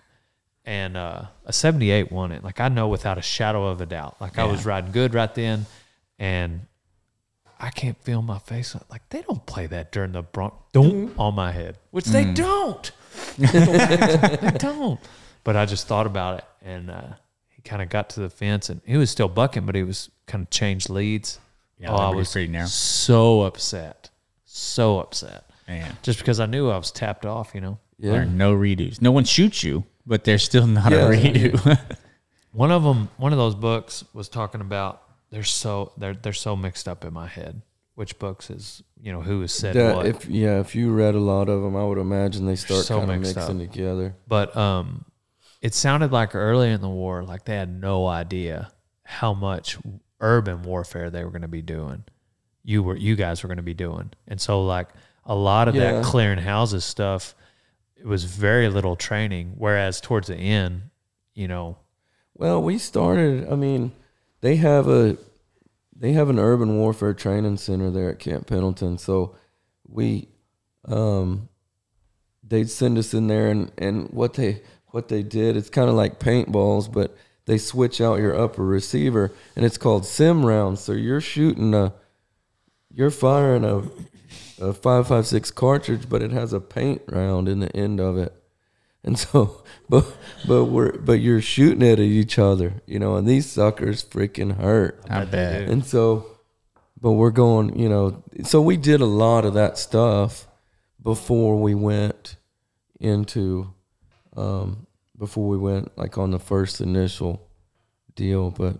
and uh, a seventy-eight won it. Like I know without a shadow of a doubt. Like yeah. I was riding good right then, and I can't feel my face. Like they don't play that during the bronc. Don't on my head, which mm. they don't. They don't. But I just thought about it, and uh, he kind of got to the fence, and he was still bucking, but he was kind of changed leads. Yeah, oh, I was pretty narrow. so upset, so upset, man. Just because I knew I was tapped off, you know. Yeah. There are no redos. No one shoots you, but there's still not yeah, a redo. Yeah. One of them, one of those books was talking about they're so they're they're so mixed up in my head. Which books is, you know, who has said that, what? If, yeah, if you read a lot of them, I would imagine they start so kind of mixing up. together. But um. It sounded like early in the war, like they had no idea how much urban warfare they were going to be doing. You were, you guys were going to be doing. And so like a lot of yeah. that clearing houses stuff, it was very little training. Whereas towards the end, you know. Well, we started, I mean, they have a, they have an urban warfare training center there at Camp Pendleton. So we, um, they'd send us in there and, and what they, What they did, it's kind of like paintballs, but they switch out your upper receiver, and it's called sim rounds. So you're shooting a, you're firing a, a five five six cartridge, but it has a paint round in the end of it, and so, but but we're but you're shooting it at each other, you know, and these suckers freaking hurt. I bet. And so, but we're going, you know, so we did a lot of that stuff before we went into. Um, before we went, like on the first initial deal, but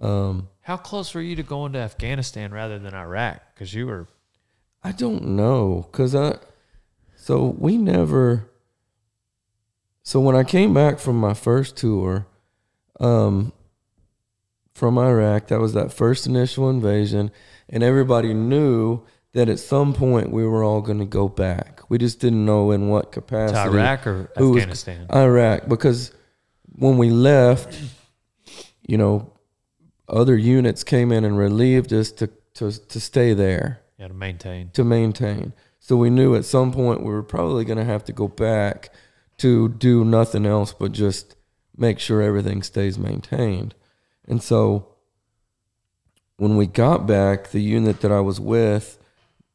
um, how close were you to going to Afghanistan rather than Iraq? Because you were, I don't know, because I, so we never, so when I came back from my first tour, um, from Iraq, that was that first initial invasion, and everybody knew that at some point we were all going to go back. We just didn't know in what capacity. To Iraq or Afghanistan? Iraq, because when we left, you know, other units came in and relieved us to, to, to stay there. Yeah, to maintain. To maintain. So we knew at some point we were probably going to have to go back to do nothing else but just make sure everything stays maintained. And so when we got back, the unit that I was with,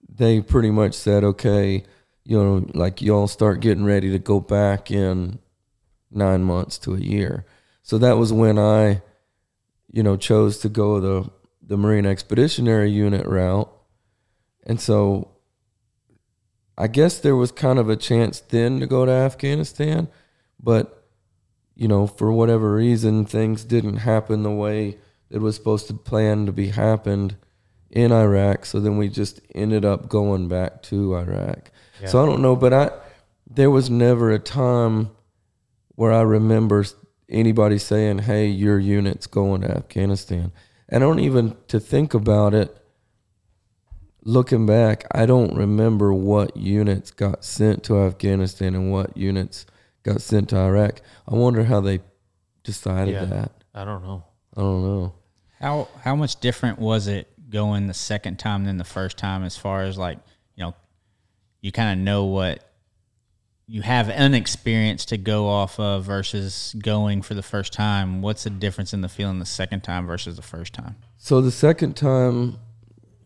they pretty much said, okay, you know, like y'all start getting ready to go back in nine months to a year. So that was when I, you know, chose to go the, the Marine Expeditionary Unit route. And so I guess there was kind of a chance then to go to Afghanistan, but, you know, for whatever reason, things didn't happen the way it was supposed to plan to be happened in Iraq, so then we just ended up going back to Iraq. Yeah. So I don't know, but I there was never a time where I remember anybody saying, hey, your unit's going to Afghanistan. And I don't even, to think about it, looking back, I don't remember what units got sent to Afghanistan and what units got sent to Iraq. I wonder how they decided yeah, that. I don't know. I don't know. How how much different was it going the second time than the first time, as far as like, you know, you kind of know what you have an experience to go off of versus going for the first time? What's the difference in the feeling the second time versus the first time? So the second time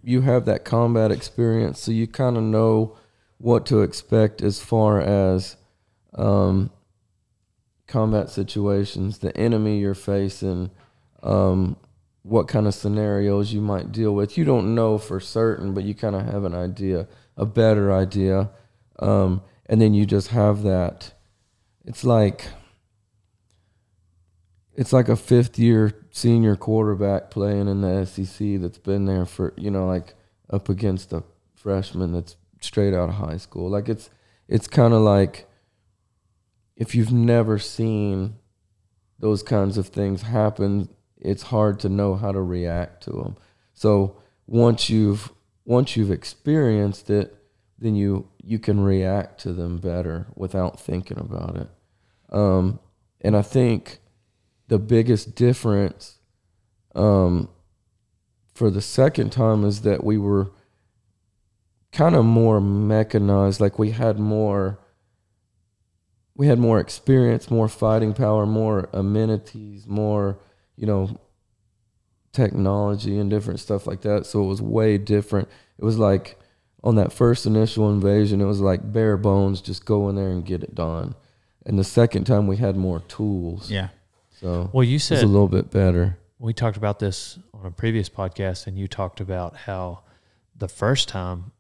you have that combat experience, so you kind of know what to expect as far as um, combat situations, the enemy you're facing, um, what kind of scenarios you might deal with. You don't know for certain, but you kind of have an idea, a better idea. Um, and then you just have that. It's like, it's like a fifth year senior quarterback playing in the S E C that's been there for, you know, like up against a freshman that's straight out of high school. Like it's, it's kind of like if you've never seen those kinds of things happen, it's hard to know how to react to them. So once you've once you've experienced it, then you you can react to them better without thinking about it. Um, and I think the biggest difference um, for the second time is that we were kind of more mechanized, like we had more we had more experience, more fighting power, more amenities, more, you know, technology and different stuff like that. So it was way different. It was like on that first initial invasion, it was like bare bones, just go in there and get it done. And the second time we had more tools. Yeah. So well, you said, it was a little bit better. We talked about this on a previous podcast, and you talked about how the first time,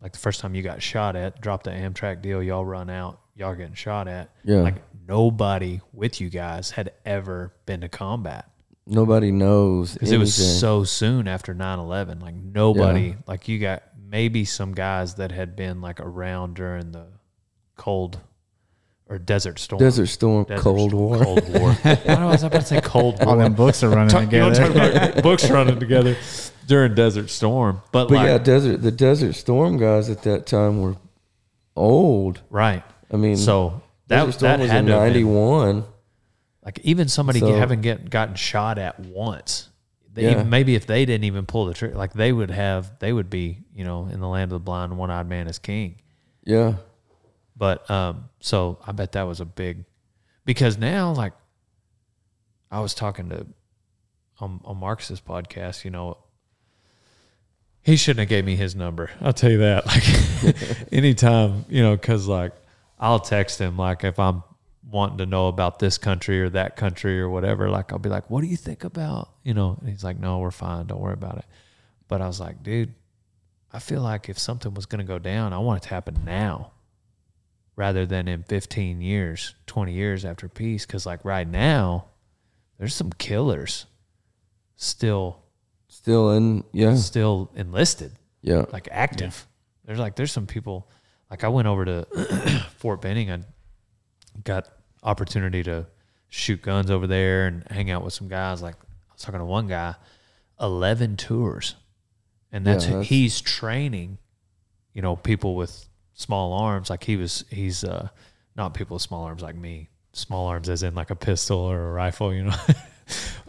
like the first time you got shot at, dropped the Amtrak deal, y'all run out, y'all getting shot at. Yeah. Like nobody with you guys had ever been to combat. Nobody knows. Because it was so soon after nine eleven. Like nobody, yeah. like you got maybe some guys that had been like around during the cold or desert storm. Desert storm, desert cold storm, war. Cold war. Why was I about to say cold war? All them books are running talk, together. You know, about books running together during desert storm. But, but like, yeah, desert, the desert storm guys at that time were old. Right. I mean, so that, desert storm that was in ninety-one. Like even somebody so, having get, gotten shot at once, they, yeah. even, maybe if they didn't even pull the trigger, like they would have, they would be, you know, in the land of the blind, one-eyed man is king. Yeah. But um, so I bet that was a big, because now like I was talking to on, on Marcus's podcast, you know, he shouldn't have gave me his number. I'll tell you that. Like anytime, you know, because like I'll text him like if I'm wanting to know about this country or that country or whatever, like I'll be like, what do you think about, you know, and he's like, no, we're fine, don't worry about it. But I was like, dude, I feel like if something was going to go down, I want it to happen now rather than in fifteen years, twenty years after peace, because like right now there's some killers still still in yeah still enlisted, yeah, like active. Yeah. There's like there's some people, like I went over to Fort Benning, I got opportunity to shoot guns over there and hang out with some guys. Like I was talking to one guy, eleven tours, and that's, yeah, that's he's training, you know, people with small arms. Like he was, he's uh, not people with small arms like me. Small arms as in like a pistol or a rifle, you know.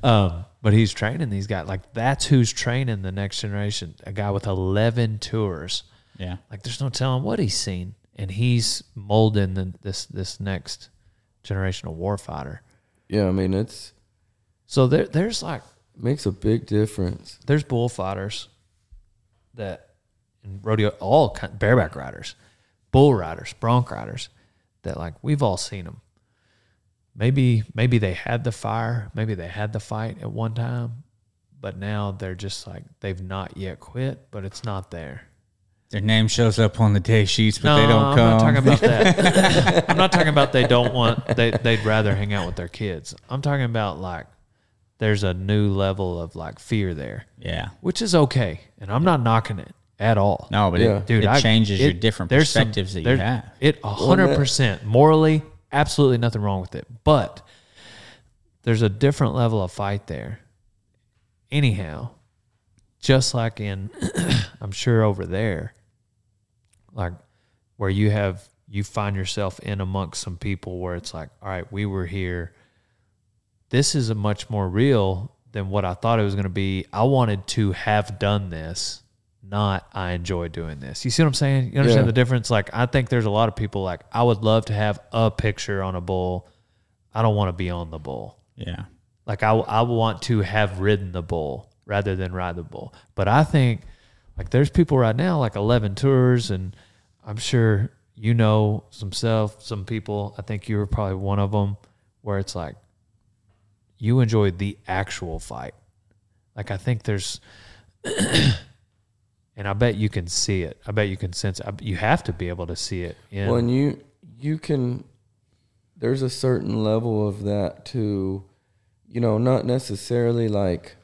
um, but he's training these guys. Like that's who's training the next generation. A guy with eleven tours. Yeah. Like there's no telling what he's seen. And he's molding the, this this next generation of warfighter. Yeah, I mean, it's... So there, there's like... makes a big difference. There's bullfighters that... and rodeo, all kind of bareback riders, bull riders, bronc riders, that like, we've all seen them. Maybe, maybe they had the fire, maybe they had the fight at one time, but now they're just like, they've not yet quit, but it's not there. Their name shows up on the day sheets, but no, they don't I'm come. I'm not talking about that. I'm not talking about they don't want, they, they'd rather hang out with their kids. I'm talking about like there's a new level of like fear there. Yeah. Which is okay. And I'm yeah. not knocking it at all. No, but yeah. it, dude, it I, changes it, your different perspectives some, that you have. It one hundred percent. Morally, absolutely nothing wrong with it. But there's a different level of fight there. Anyhow, just like in, I'm sure over there, like where you have, you find yourself in amongst some people where it's like, all right, we were here. This is a much more real than what I thought it was going to be. I wanted to have done this, not I enjoy doing this. You see what I'm saying? You understand yeah. the difference? Like, I think there's a lot of people like, I would love to have a picture on a bull. I don't want to be on the bull. Yeah. Like I, I want to have ridden the bull rather than ride the bull. But I think, like, there's people right now, like eleven tours, and I'm sure you know some self, some people, I think you were probably one of them, where it's like, you enjoyed the actual fight. Like, I think there's, and I bet you can see it. I bet you can sense it. You have to be able to see it. In, well, and you, you can, there's a certain level of that too, you know, not necessarily like,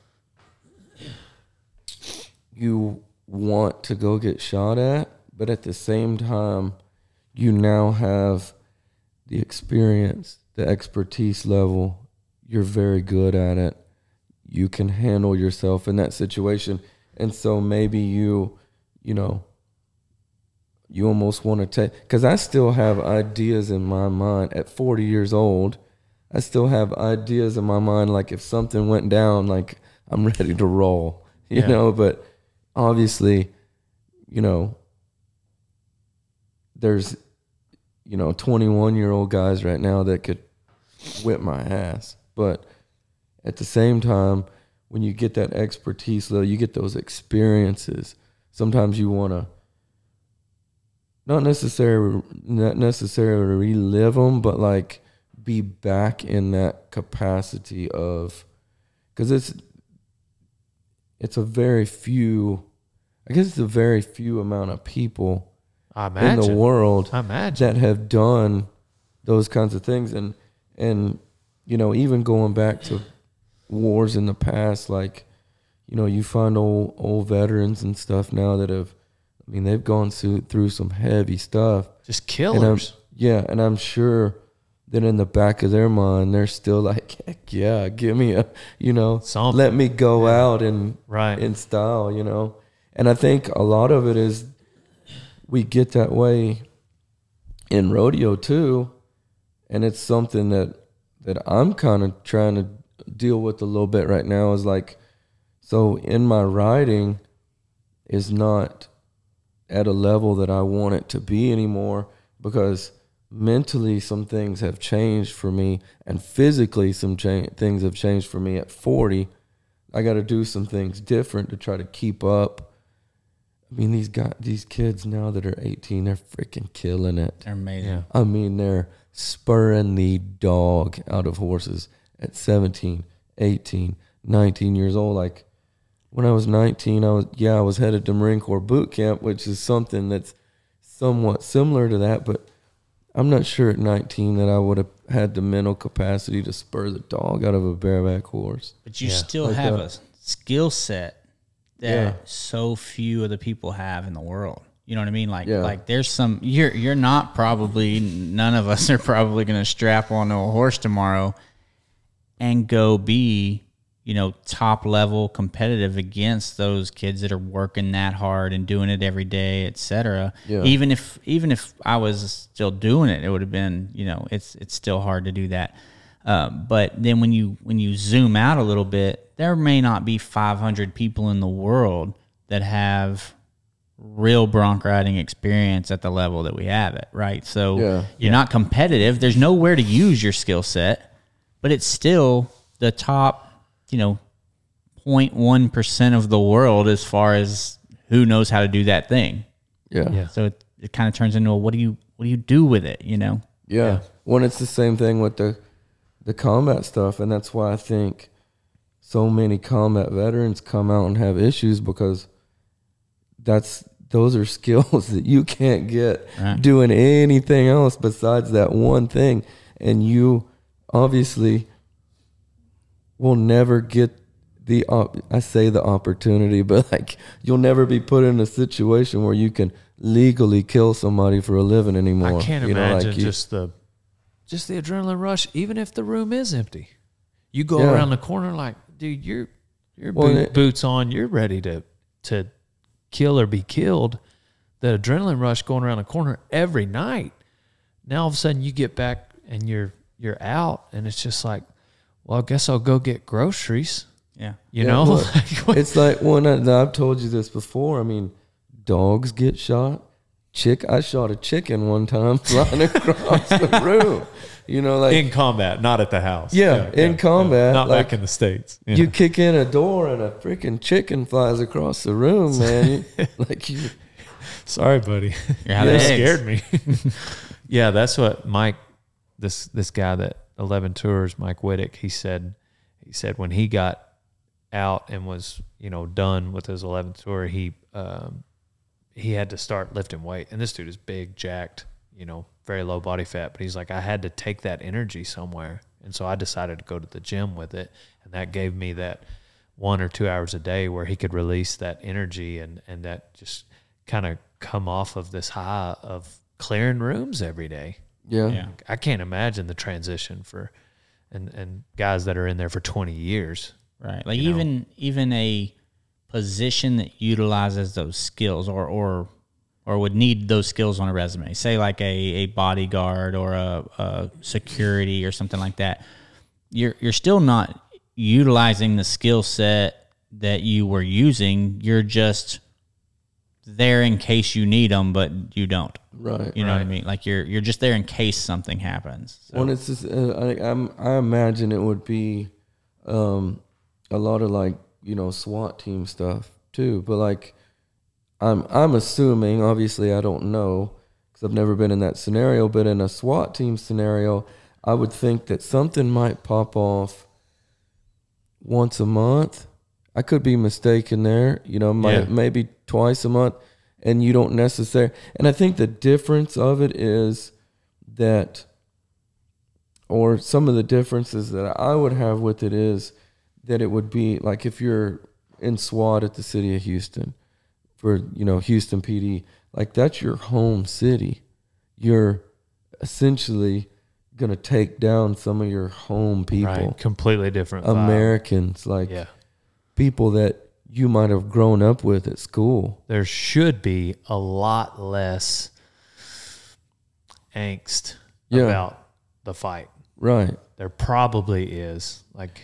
you want to go get shot at, but at the same time, you now have the experience, the expertise level. You're very good at it. You can handle yourself in that situation. And so maybe you you know, you almost want to take, because I still have ideas in my mind at forty years old. I still have ideas in my mind, like if something went down, like I'm ready to roll, you yeah. know, but obviously, you know, there's, you know, twenty-one-year-old guys right now that could whip my ass. But at the same time, when you get that expertise, though, you get those experiences. Sometimes you want to not necessarily not necessarily relive them, but like be back in that capacity of, because it's it's a very few, I guess it's a very few amount of people I imagine. in the world I imagine. that have done those kinds of things. And, and, you know, even going back to wars in the past, like, you know, you find old, old veterans and stuff now that have, I mean, they've gone through, through some heavy stuff. Just killers. And yeah. And I'm sure that in the back of their mind, they're still like, heck yeah, give me a, you know, something. Let me go yeah. out and right. in style, you know? And I think a lot of it is, we get that way in rodeo too, and it's something that that I'm kind of trying to deal with a little bit right now, is like, so in my riding is not at a level that I want it to be anymore, because mentally some things have changed for me, and physically some cha- things have changed for me at forty. I got to do some things different to try to keep up. I mean, these guys, these kids now that are eighteen, they're freaking killing it. They're amazing. Yeah. I mean, they're spurring the dog out of horses at seventeen, eighteen, nineteen years old. Like when I was nineteen, I was, yeah, I was headed to Marine Corps boot camp, which is something that's somewhat similar to that, but I'm not sure at nineteen that I would have had the mental capacity to spur the dog out of a bareback horse. But you yeah. still like have that. a skill set that yeah. so few of the people have in the world. You know what I mean? Like, yeah. like there's some, you're you're not probably, none of us are probably going to strap onto a horse tomorrow and go be, you know, top level competitive against those kids that are working that hard and doing it every day, et cetera. Yeah. Even if, even if I was still doing it, it would have been, you know, it's, it's still hard to do that. Uh, but then when you, when you zoom out a little bit, there may not be five hundred people in the world that have real bronc riding experience at the level that we have it, right? So yeah. you're yeah. not competitive. There's nowhere to use your skill set, but it's still the top, you know, zero point one percent of the world as far as who knows how to do that thing. Yeah. yeah. So it, it kind of turns into a, what do you what do you do with it, you know? Yeah. yeah. Well, it's the same thing with the the combat stuff, and that's why I think so many combat veterans come out and have issues, because that's those are skills that you can't get right. doing anything else besides that one thing. And you obviously will never get the, op- I say the opportunity, but like you'll never be put in a situation where you can legally kill somebody for a living anymore. I can't you imagine know, like you, just the just the adrenaline rush, even if the room is empty. You go yeah. around the corner like, dude, your your well, boot, it, boots on. You're ready to to kill or be killed. The adrenaline rush going around the corner every night. Now all of a sudden you get back and you're you're out, and it's just like, well, I guess I'll go get groceries. Yeah, you yeah, know, look, it's like when I, I've told you this before. I mean, dogs get shot. Chick, I shot a chicken one time flying across the room. You know, like in combat, not at the house. Yeah, yeah in yeah, combat, yeah. not like, back in the States. Yeah. You kick in a door and a freaking chicken flies across the room, man. You, like you, sorry, buddy. Yeah, that scared me. yeah, that's what Mike, this this guy that eleven tours, Mike Whittick. He said, he said when he got out and was you know done with his eleventh tour, he um, he had to start lifting weight. And this dude is big, jacked, you know. Very low body fat, but he's like, I had to take that energy somewhere, and so I decided to go to the gym with it, and that gave me that one or two hours a day where he could release that energy and and that just kind of come off of this high of clearing rooms every day. Yeah, yeah. I can't imagine the transition for and and guys that are in there for twenty years, right? Like even know. even a position that utilizes those skills, or or or would need those skills on a resume, say like a, a bodyguard or a, a security or something like that, you're you're still not utilizing the skill set that you were using. You're just there in case you need them, but you don't. Right. You know right. what I mean? Like you're you're just there in case something happens. So. Well, it's just, uh, I, I'm, I imagine it would be um, a lot of like, you know, SWAT team stuff too, but like, I'm I'm assuming, obviously I don't know because I've never been in that scenario, but in a SWAT team scenario, I would think that something might pop off once a month. I could be mistaken there, you know, might, yeah. maybe twice a month, and you don't necessarily. And I think the difference of it is that, or some of the differences that I would have with it is that it would be like if you're in SWAT at the city of Houston, for, you know, Houston P D, like that's your home city. You're essentially going to take down some of your home people. Right. Completely different vibe. Americans, like yeah. people that you might have grown up with at school. There should be a lot less angst yeah. about the fight. Right. There probably is. Like,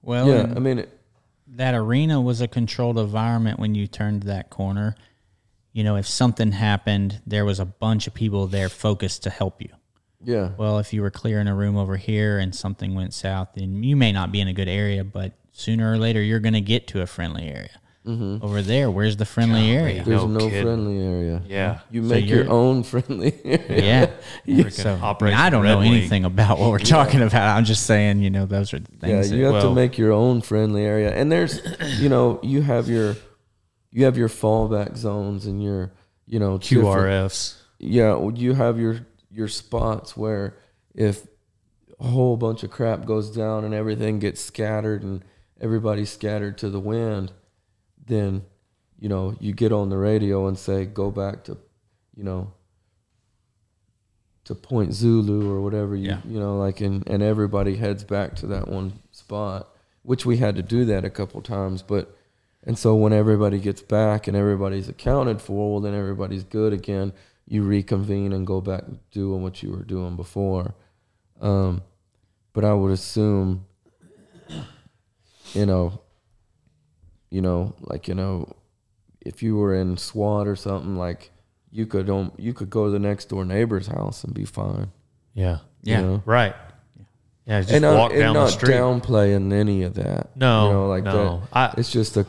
well, yeah, and- I mean it, that arena was a controlled environment when you turned that corner. You know, if something happened, there was a bunch of people there focused to help you. Yeah. Well, if you were clearing a room over here and something went south, then you may not be in a good area, but sooner or later you're going to get to a friendly area. Mm-hmm. Over there, where's the friendly God, area? There's no, no friendly area. Yeah. You make so your own friendly area. Yeah. yeah. So, I don't know anything league. about what we're yeah. talking about. I'm just saying, you know, those are the things. Yeah, you that, have well, to make your own friendly area. And there's, you know, you have your you have your fallback zones and your, you know, Q R Fs. Yeah, you have your your spots where if a whole bunch of crap goes down and everything gets scattered and everybody's scattered to the wind, then, you know, you get on the radio and say, go back to, you know, to Point Zulu or whatever, you yeah. you know, like, and, and everybody heads back to that one spot, which we had to do that a couple times. But, and so when everybody gets back and everybody's accounted for, well, then everybody's good again. You reconvene and go back doing what you were doing before. Um, but I would assume, you know, You know, like, you know, if you were in SWAT or something, like you could um, you could go to the next door neighbor's house and be fine. Yeah. Yeah. You know? Right. Yeah. Just and walk I, down and the not street. Downplaying any of that. No. You know, like no. that. I, it's just a.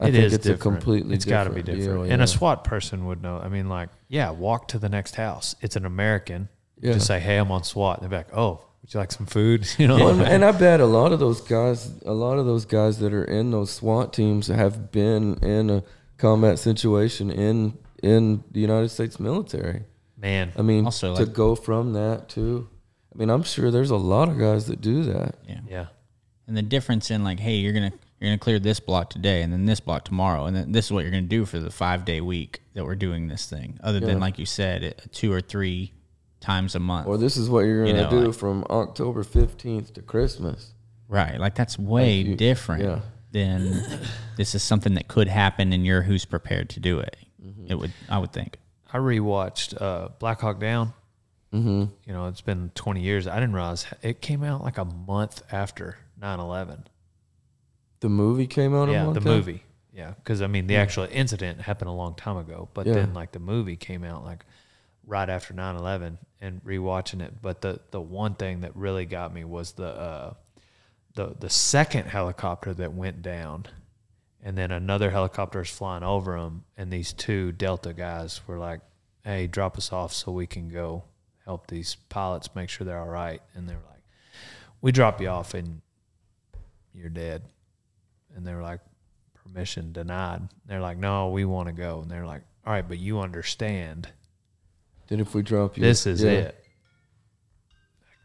I it think is it's different. a completely. It's got to be different. Deal, and yeah. a SWAT person would know. I mean, like, yeah, walk to the next house. It's an American yeah. to say, hey, I'm on SWAT. And they're like, oh. Would you like some food? You know, and, and I bet a lot of those guys, a lot of those guys that are in those SWAT teams have been in a combat situation in in the United States military. Man, I mean, also to like, go from that to, I mean, I'm sure there's a lot of guys that do that. Yeah, yeah. And the difference in like, hey, you're gonna you're gonna clear this block today, and then this block tomorrow, and then this is what you're gonna do for the five day week that we're doing this thing. Other yeah. than like you said, it, two or three. times a month. Or this is what you're going to you know, do like, from October fifteenth to Christmas. Right. Like that's way like you, different yeah. than this is something that could happen and you're who's prepared to do it. Mm-hmm. It would, I would think. I rewatched uh, Black Hawk Down. Mm-hmm. You know, it's been twenty years. I didn't realize it came out like a month after nine eleven. The movie came out yeah, a month after? Yeah, the movie. Time? Yeah. Because, I mean, the yeah. actual incident happened a long time ago. But yeah. then, like, the movie came out like right after nine eleven and rewatching it. But the, the one thing that really got me was the, uh, the, the second helicopter that went down, and then another helicopter is flying over them. And these two Delta guys were like, hey, drop us off so we can go help these pilots, make sure they're all right. And they were like, we drop you off and you're dead. And they were like, permission denied. They're like, no, we want to go. And they're like, all right, but you understand then if we drop you... This is yeah. it.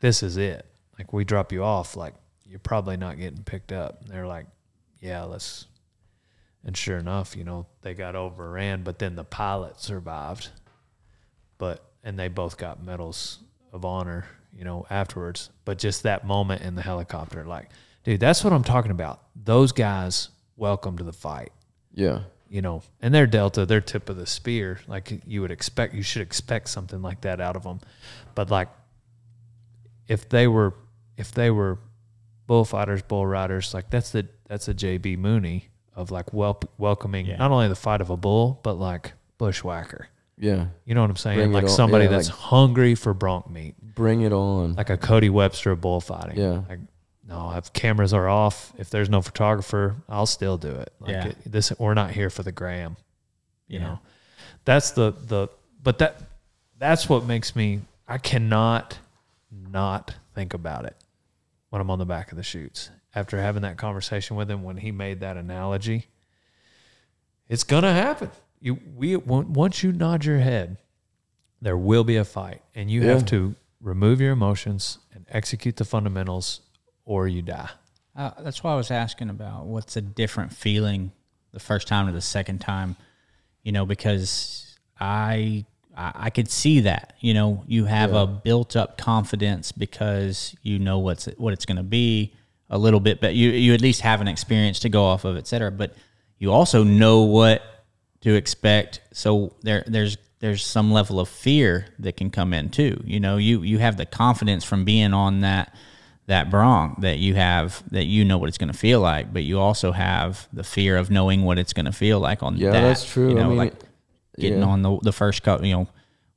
This is it. Like, we drop you off, like, you're probably not getting picked up. And they're like, yeah, let's... And sure enough, you know, they got overran, but then the pilot survived. But, and they both got medals of honor, you know, afterwards. But just that moment in the helicopter, like, dude, that's what I'm talking about. Those guys welcome to the fight. Yeah. You know, and they're Delta, they're tip of the spear. Like you would expect, you should expect something like that out of them. But like if they were, if they were bullfighters, bull riders, like that's the, that's a J B Mooney of like wel- welcoming yeah. not only the fight of a bull, but like bushwhacker. Yeah. You know what I'm saying? Bring like somebody yeah, that's like, hungry for bronc meat. Bring it on. Like a Cody Webster of bullfighting. Yeah. Like, no, if cameras are off, if there's no photographer, I'll still do it. Like yeah. it, this, we're not here for the gram, you yeah. know. That's the the, but that that's what makes me. I cannot not think about it when I'm on the back of the chutes. After having that conversation with him when he made that analogy, it's gonna happen. You we once you nod your head, there will be a fight, and you yeah. have to remove your emotions and execute the fundamentals. Or you die. Uh, that's why I was asking about what's a different feeling the first time to the second time, you know, because I I, I could see that, you know, you have yeah. a built-up confidence because you know what's what it's going to be a little bit, but you, you at least have an experience to go off of, et cetera. But you also know what to expect, so there there's there's some level of fear that can come in too. You know, you you have the confidence from being on that. that bronc that you have, that you know what it's going to feel like, but you also have the fear of knowing what it's going to feel like on yeah, that. Yeah, that's true. You know, I mean, like it, getting yeah. on the the first couple, you know,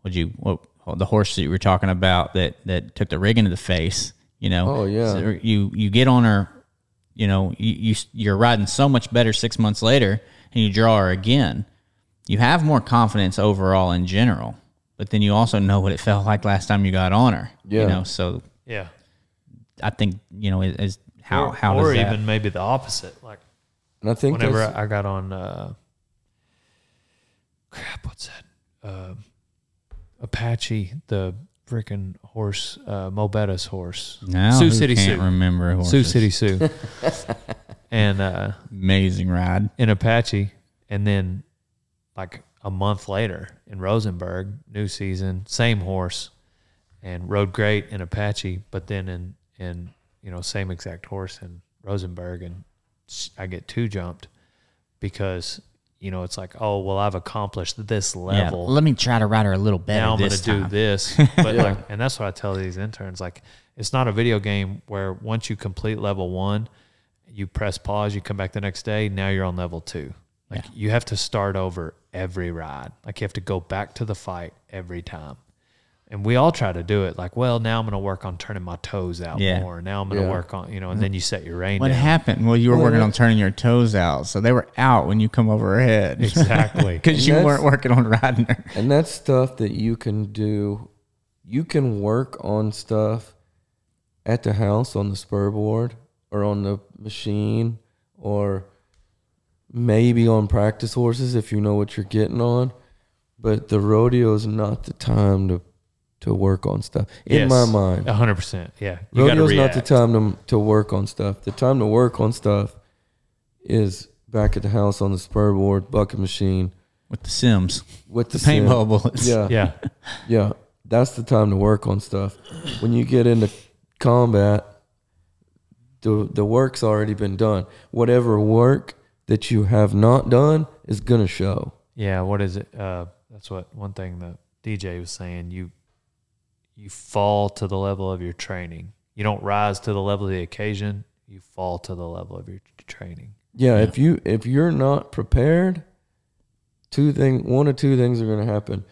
would you, what, the horse that you were talking about that, that took the rig into the face, you know. Oh, yeah. So you, you get on her, you know, you, you, you're riding so much better six months later and you draw her again. You have more confidence overall in general, but then you also know what it felt like last time you got on her, yeah. you know, so. Yeah. I think, you know, is how, or, how or does that... Or even maybe the opposite. Like, and I think whenever I, I got on, uh, crap, what's that? Uh, Apache, the freaking horse, uh, Mobetta's horse. Now Sioux City can't Sioux. can't remember horses. Sioux City Sioux. and uh, amazing ride. In Apache. And then, like, a month later in Rosenberg, new season, same horse, and rode great in Apache, but then in... And, you know, same exact horse in Rosenberg, and I get two jumped because, you know, it's like, oh, well, I've accomplished this level. Yeah, let me try to ride her a little better. Now I'm going to do this. But yeah. like, and that's what I tell these interns. Like, it's not a video game where once you complete level one, you press pause, you come back the next day, now you're on level two. Like, yeah. you have to start over every ride. Like, you have to go back to the fight every time. And we all try to do it like, well, now I'm going to work on turning my toes out yeah. more. Now I'm going to yeah. work on, you know, and then you set your rein What down. happened? Well, you were well, working on turning your toes out. So they were out when you come over ahead. Exactly. Because you weren't working on riding her. And that's stuff that you can do. You can work on stuff at the house on the spur board or on the machine or maybe on practice horses if you know what you're getting on. But the rodeo is not the time to. To work on stuff, in yes, my mind. one hundred percent, yeah. You Rodeo's not the time to, to work on stuff. The time to work on stuff is back at the house on the spur board, bucket machine. With the Sims. With the, the paintball bullets. Yeah. Yeah. yeah. That's the time to work on stuff. When you get into combat, the the work's already been done. Whatever work that you have not done is going to show. Yeah, what is it? Uh, that's what one thing the D J was saying. You... You fall to the level of your training. You don't rise to the level of the occasion. You fall to the level of your training. Yeah, yeah. if you if you're not prepared, two thing one or two things are going to happen.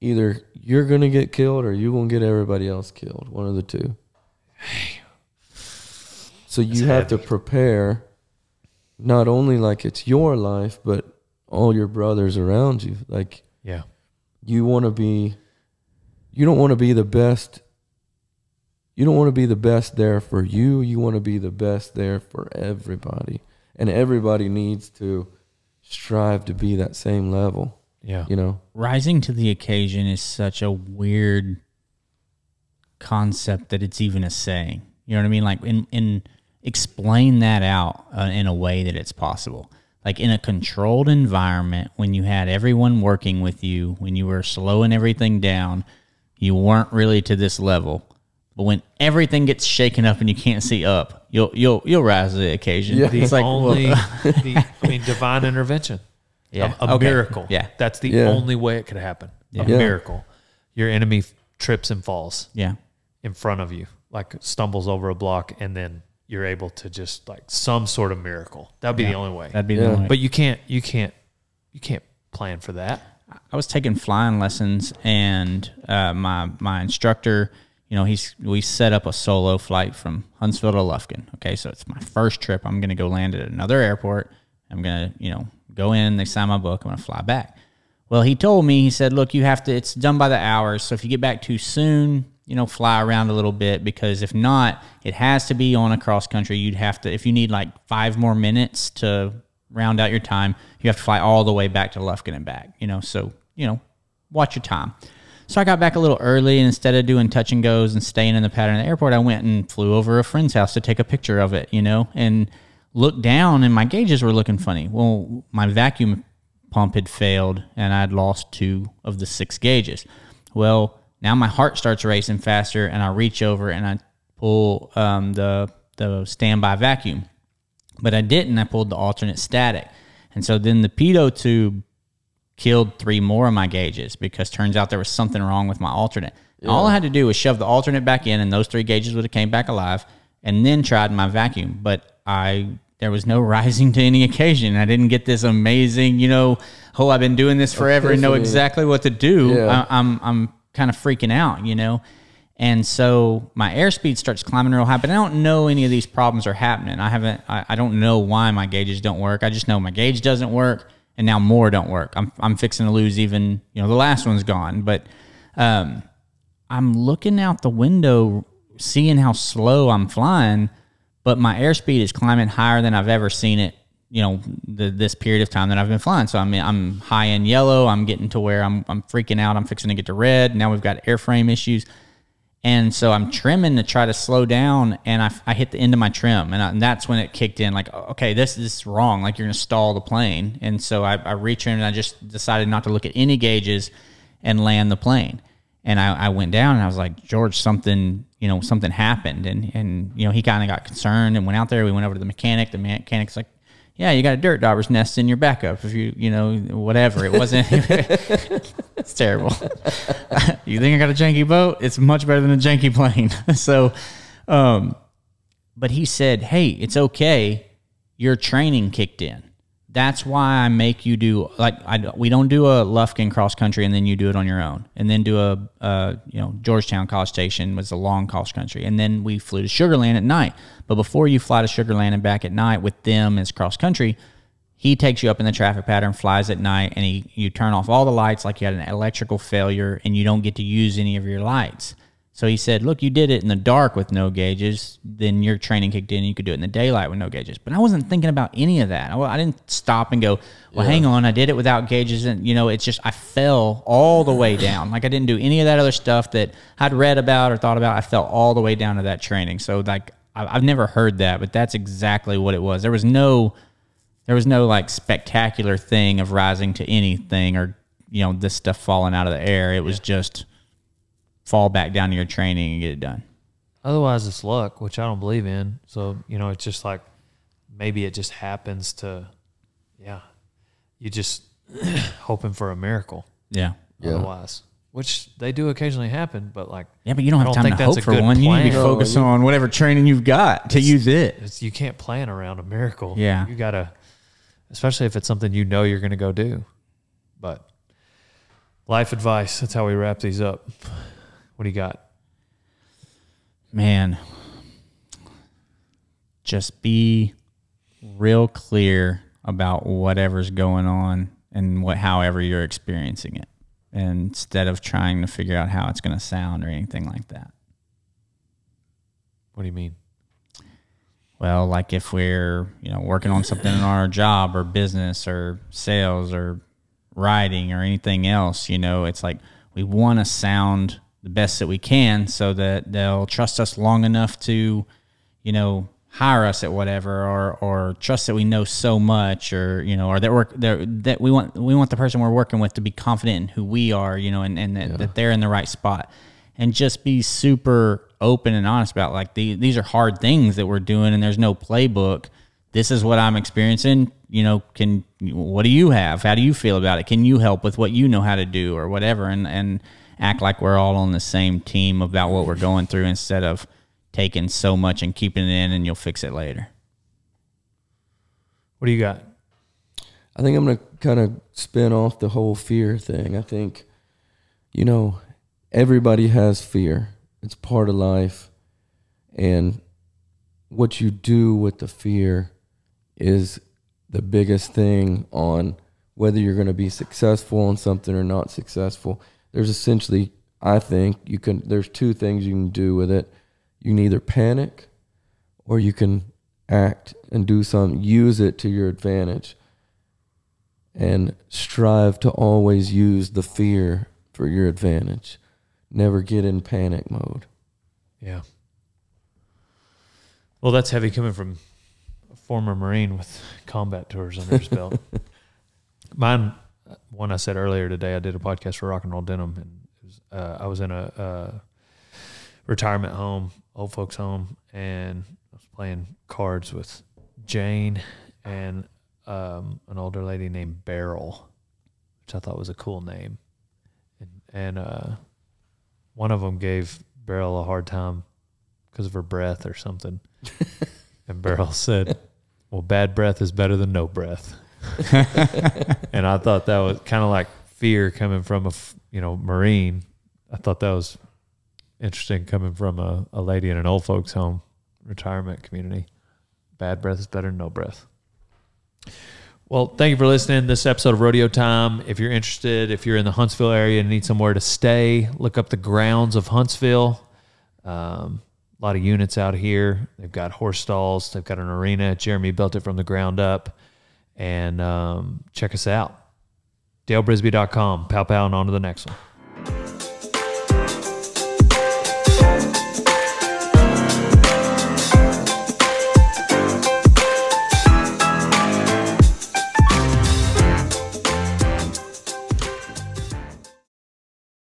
Either you're going to get killed, or you won't get everybody else killed. One of the two. So you That's have heavy. to prepare, not only like it's your life, but all your brothers around you. Like yeah, you want to be. You don't want to be the best. You don't want to be the best there for you. You want to be the best there for everybody. And everybody needs to strive to be that same level. Yeah. You know, rising to the occasion is such a weird concept that it's even a saying. You know what I mean? Like in, in explain that out uh, in a way that it's possible. Like in a controlled environment, when you had everyone working with you, when you were slowing everything down, you weren't really to this level, But when everything gets shaken up and you can't see up, you'll you'll you'll rise to the occasion. Yeah. The it's like only, the, I mean, divine intervention. Yeah, a, a okay. miracle. Yeah, that's the yeah. only way it could happen. Yeah. A yeah. miracle. Your enemy f- trips and falls. Yeah, in front of you, like stumbles over a block, and then you're able to just like some sort of miracle. That'd be yeah. the only way. That'd be yeah. the only way. But you can't. You can't. You can't plan for that. I was taking flying lessons, and uh, my my instructor, you know, he's we set up a solo flight from Huntsville to Lufkin. Okay, so it's my first trip. I'm going to go land at another airport. I'm going to, you know, go in. They sign my book. I'm going to fly back. Well, he told me, he said, look, you have to, it's done by the hours. So if you get back too soon, you know, fly around a little bit, because if not, it has to be on a cross country. You'd have to, if you need like five more minutes to round out your time, you have to fly all the way back to Lufkin and back, you know, so, you know, watch your time. So I got back a little early, and instead of doing touch and goes and staying in the pattern of the airport, I went and flew over a friend's house to take a picture of it, you know, and looked down, and my gauges were looking funny. Well, my vacuum pump had failed, and I'd lost two of the six gauges. Well, now my heart starts racing faster, and I reach over and I pull um, the the standby vacuum. But I didn't. I pulled the alternate static. And so then the pitot tube killed three more of my gauges, because turns out there was something wrong with my alternate. Yeah. All I had to do was shove the alternate back in, and those three gauges would have came back alive, and then tried my vacuum. But I... there was no rising to any occasion. I didn't get this amazing, you know, oh, I've been doing this forever and know exactly what to do. Yeah. I, I'm I'm kind of freaking out, you know. And so my airspeed starts climbing real high, but I don't know any of these problems are happening. I haven't, I, I don't know why my gauges don't work. I just know my gauge doesn't work, and now more don't work. I'm I'm fixing to lose even, you know, the last one's gone. But um, I'm looking out the window, seeing how slow I'm flying, but my airspeed is climbing higher than I've ever seen it, you know, the, this period of time that I've been flying. So I'm I'm high in yellow. I'm getting to where I'm I'm freaking out. I'm fixing to get to red. Now we've got airframe issues. And so I'm trimming to try to slow down, and I, I hit the end of my trim. And, I, and that's when it kicked in, like, okay, this, this is wrong. Like, you're going to stall the plane. And so I, I retrimmed, and I just decided not to look at any gauges and land the plane. And I, I went down, and I was like, George, something, you know, something happened. And, and you know, he kind of got concerned and went out there. We went over to the mechanic. The mechanic's like, yeah, you got a dirt dauber's nest in your backup. If you, you know, whatever. It wasn't, it's terrible. You think I got a janky boat? It's much better than a janky plane. So, um, but he said, hey, it's okay. Your training kicked in. That's why I make you do, like, I, we don't do a Lufkin cross country and then you do it on your own, and then do a, uh, you know, Georgetown College Station was a long cross country, and then we flew to Sugar Land at night. But before you fly to Sugar Land and back at night with them as cross country, he takes you up in the traffic pattern, flies at night, and he you turn off all the lights like you had an electrical failure, and you don't get to use any of your lights. So he said, look, you did it in the dark with no gauges, then your training kicked in, and you could do it in the daylight with no gauges. But I wasn't thinking about any of that. I didn't stop and go, well, yeah. hang on, I did it without gauges. And, you know, it's just I fell all the way down. Like, I didn't do any of that other stuff that I'd read about or thought about. I fell all the way down to that training. So, like, I've never heard that, but that's exactly what it was. There was no, there was no, like, spectacular thing of rising to anything or, you know, this stuff falling out of the air. It was yeah. just... fall back down to your training and get it done. Otherwise, it's luck, which I don't believe in. So, you know, it's just like maybe it just happens to, yeah, you just hoping for a miracle. Yeah. Otherwise, yeah. which they do occasionally happen, but like. Yeah, but you don't have don't time to hope for one. Plan. You need to no, focus you, on whatever training you've got to it's, use it. It's, you can't plan around a miracle. Yeah. You got to, especially if it's something you know you're going to go do. But life advice, that's how we wrap these up. What do you got? Man, just be real clear about whatever's going on and what, however you're experiencing it, and instead of trying to figure out how it's going to sound or anything like that. What do you mean? Well, like if we're, you know, working on something in our job or business or sales or writing or anything else, you know, it's like we want to sound the best that we can so that they'll trust us long enough to, you know, hire us at whatever, or, or trust that we know so much, or, you know, or that work that we want, we want the person we're working with to be confident in who we are, you know, and, and that, yeah. that they're in the right spot. and just be super open and honest about, like, the, these are hard things that we're doing and there's no playbook. This is what I'm experiencing. You know, can, what do you have? How do you feel about it? Can you help with what you know how to do or whatever? And, and act like we're all on the same team about what we're going through instead of taking so much and keeping it in and you'll fix it later. What do you got? I think I'm going to kind of spin off the whole fear thing. I think, you know, everybody has fear. It's part of life. And what you do with the fear is the biggest thing on whether you're going to be successful on something or not successful. There's essentially, I think, you can. There's two things you can do with it. You can either panic or you can act and do something, use it to your advantage, and strive to always use the fear for your advantage. Never get in panic mode. Yeah. Well, that's heavy coming from a former Marine with combat tours under his belt. Mine, one I said earlier today, I did a podcast for Rock and Roll Denim, and it was, uh, I was in a uh, retirement home, old folks home, and I was playing cards with Jane and um, an older lady named Beryl, which I thought was a cool name. And, and uh, one of them gave Beryl a hard time because of her breath or something. And Beryl said, well, bad breath is better than no breath. And I thought that was kind of like fear coming from a, you know, Marine. I thought that was interesting coming from a, a lady in an old folks home retirement community. Bad breath is better than no breath. Well, thank you for listening to this episode of Rodeo Time. If you're interested, if you're in the Huntsville area and need somewhere to stay, look up the grounds of Huntsville. Um, a lot of units out here. They've got horse stalls. They've got an arena. Jeremy built it from the ground up. And um, check us out. Dale Brisby dot com. Pow, pow, and on to the next one.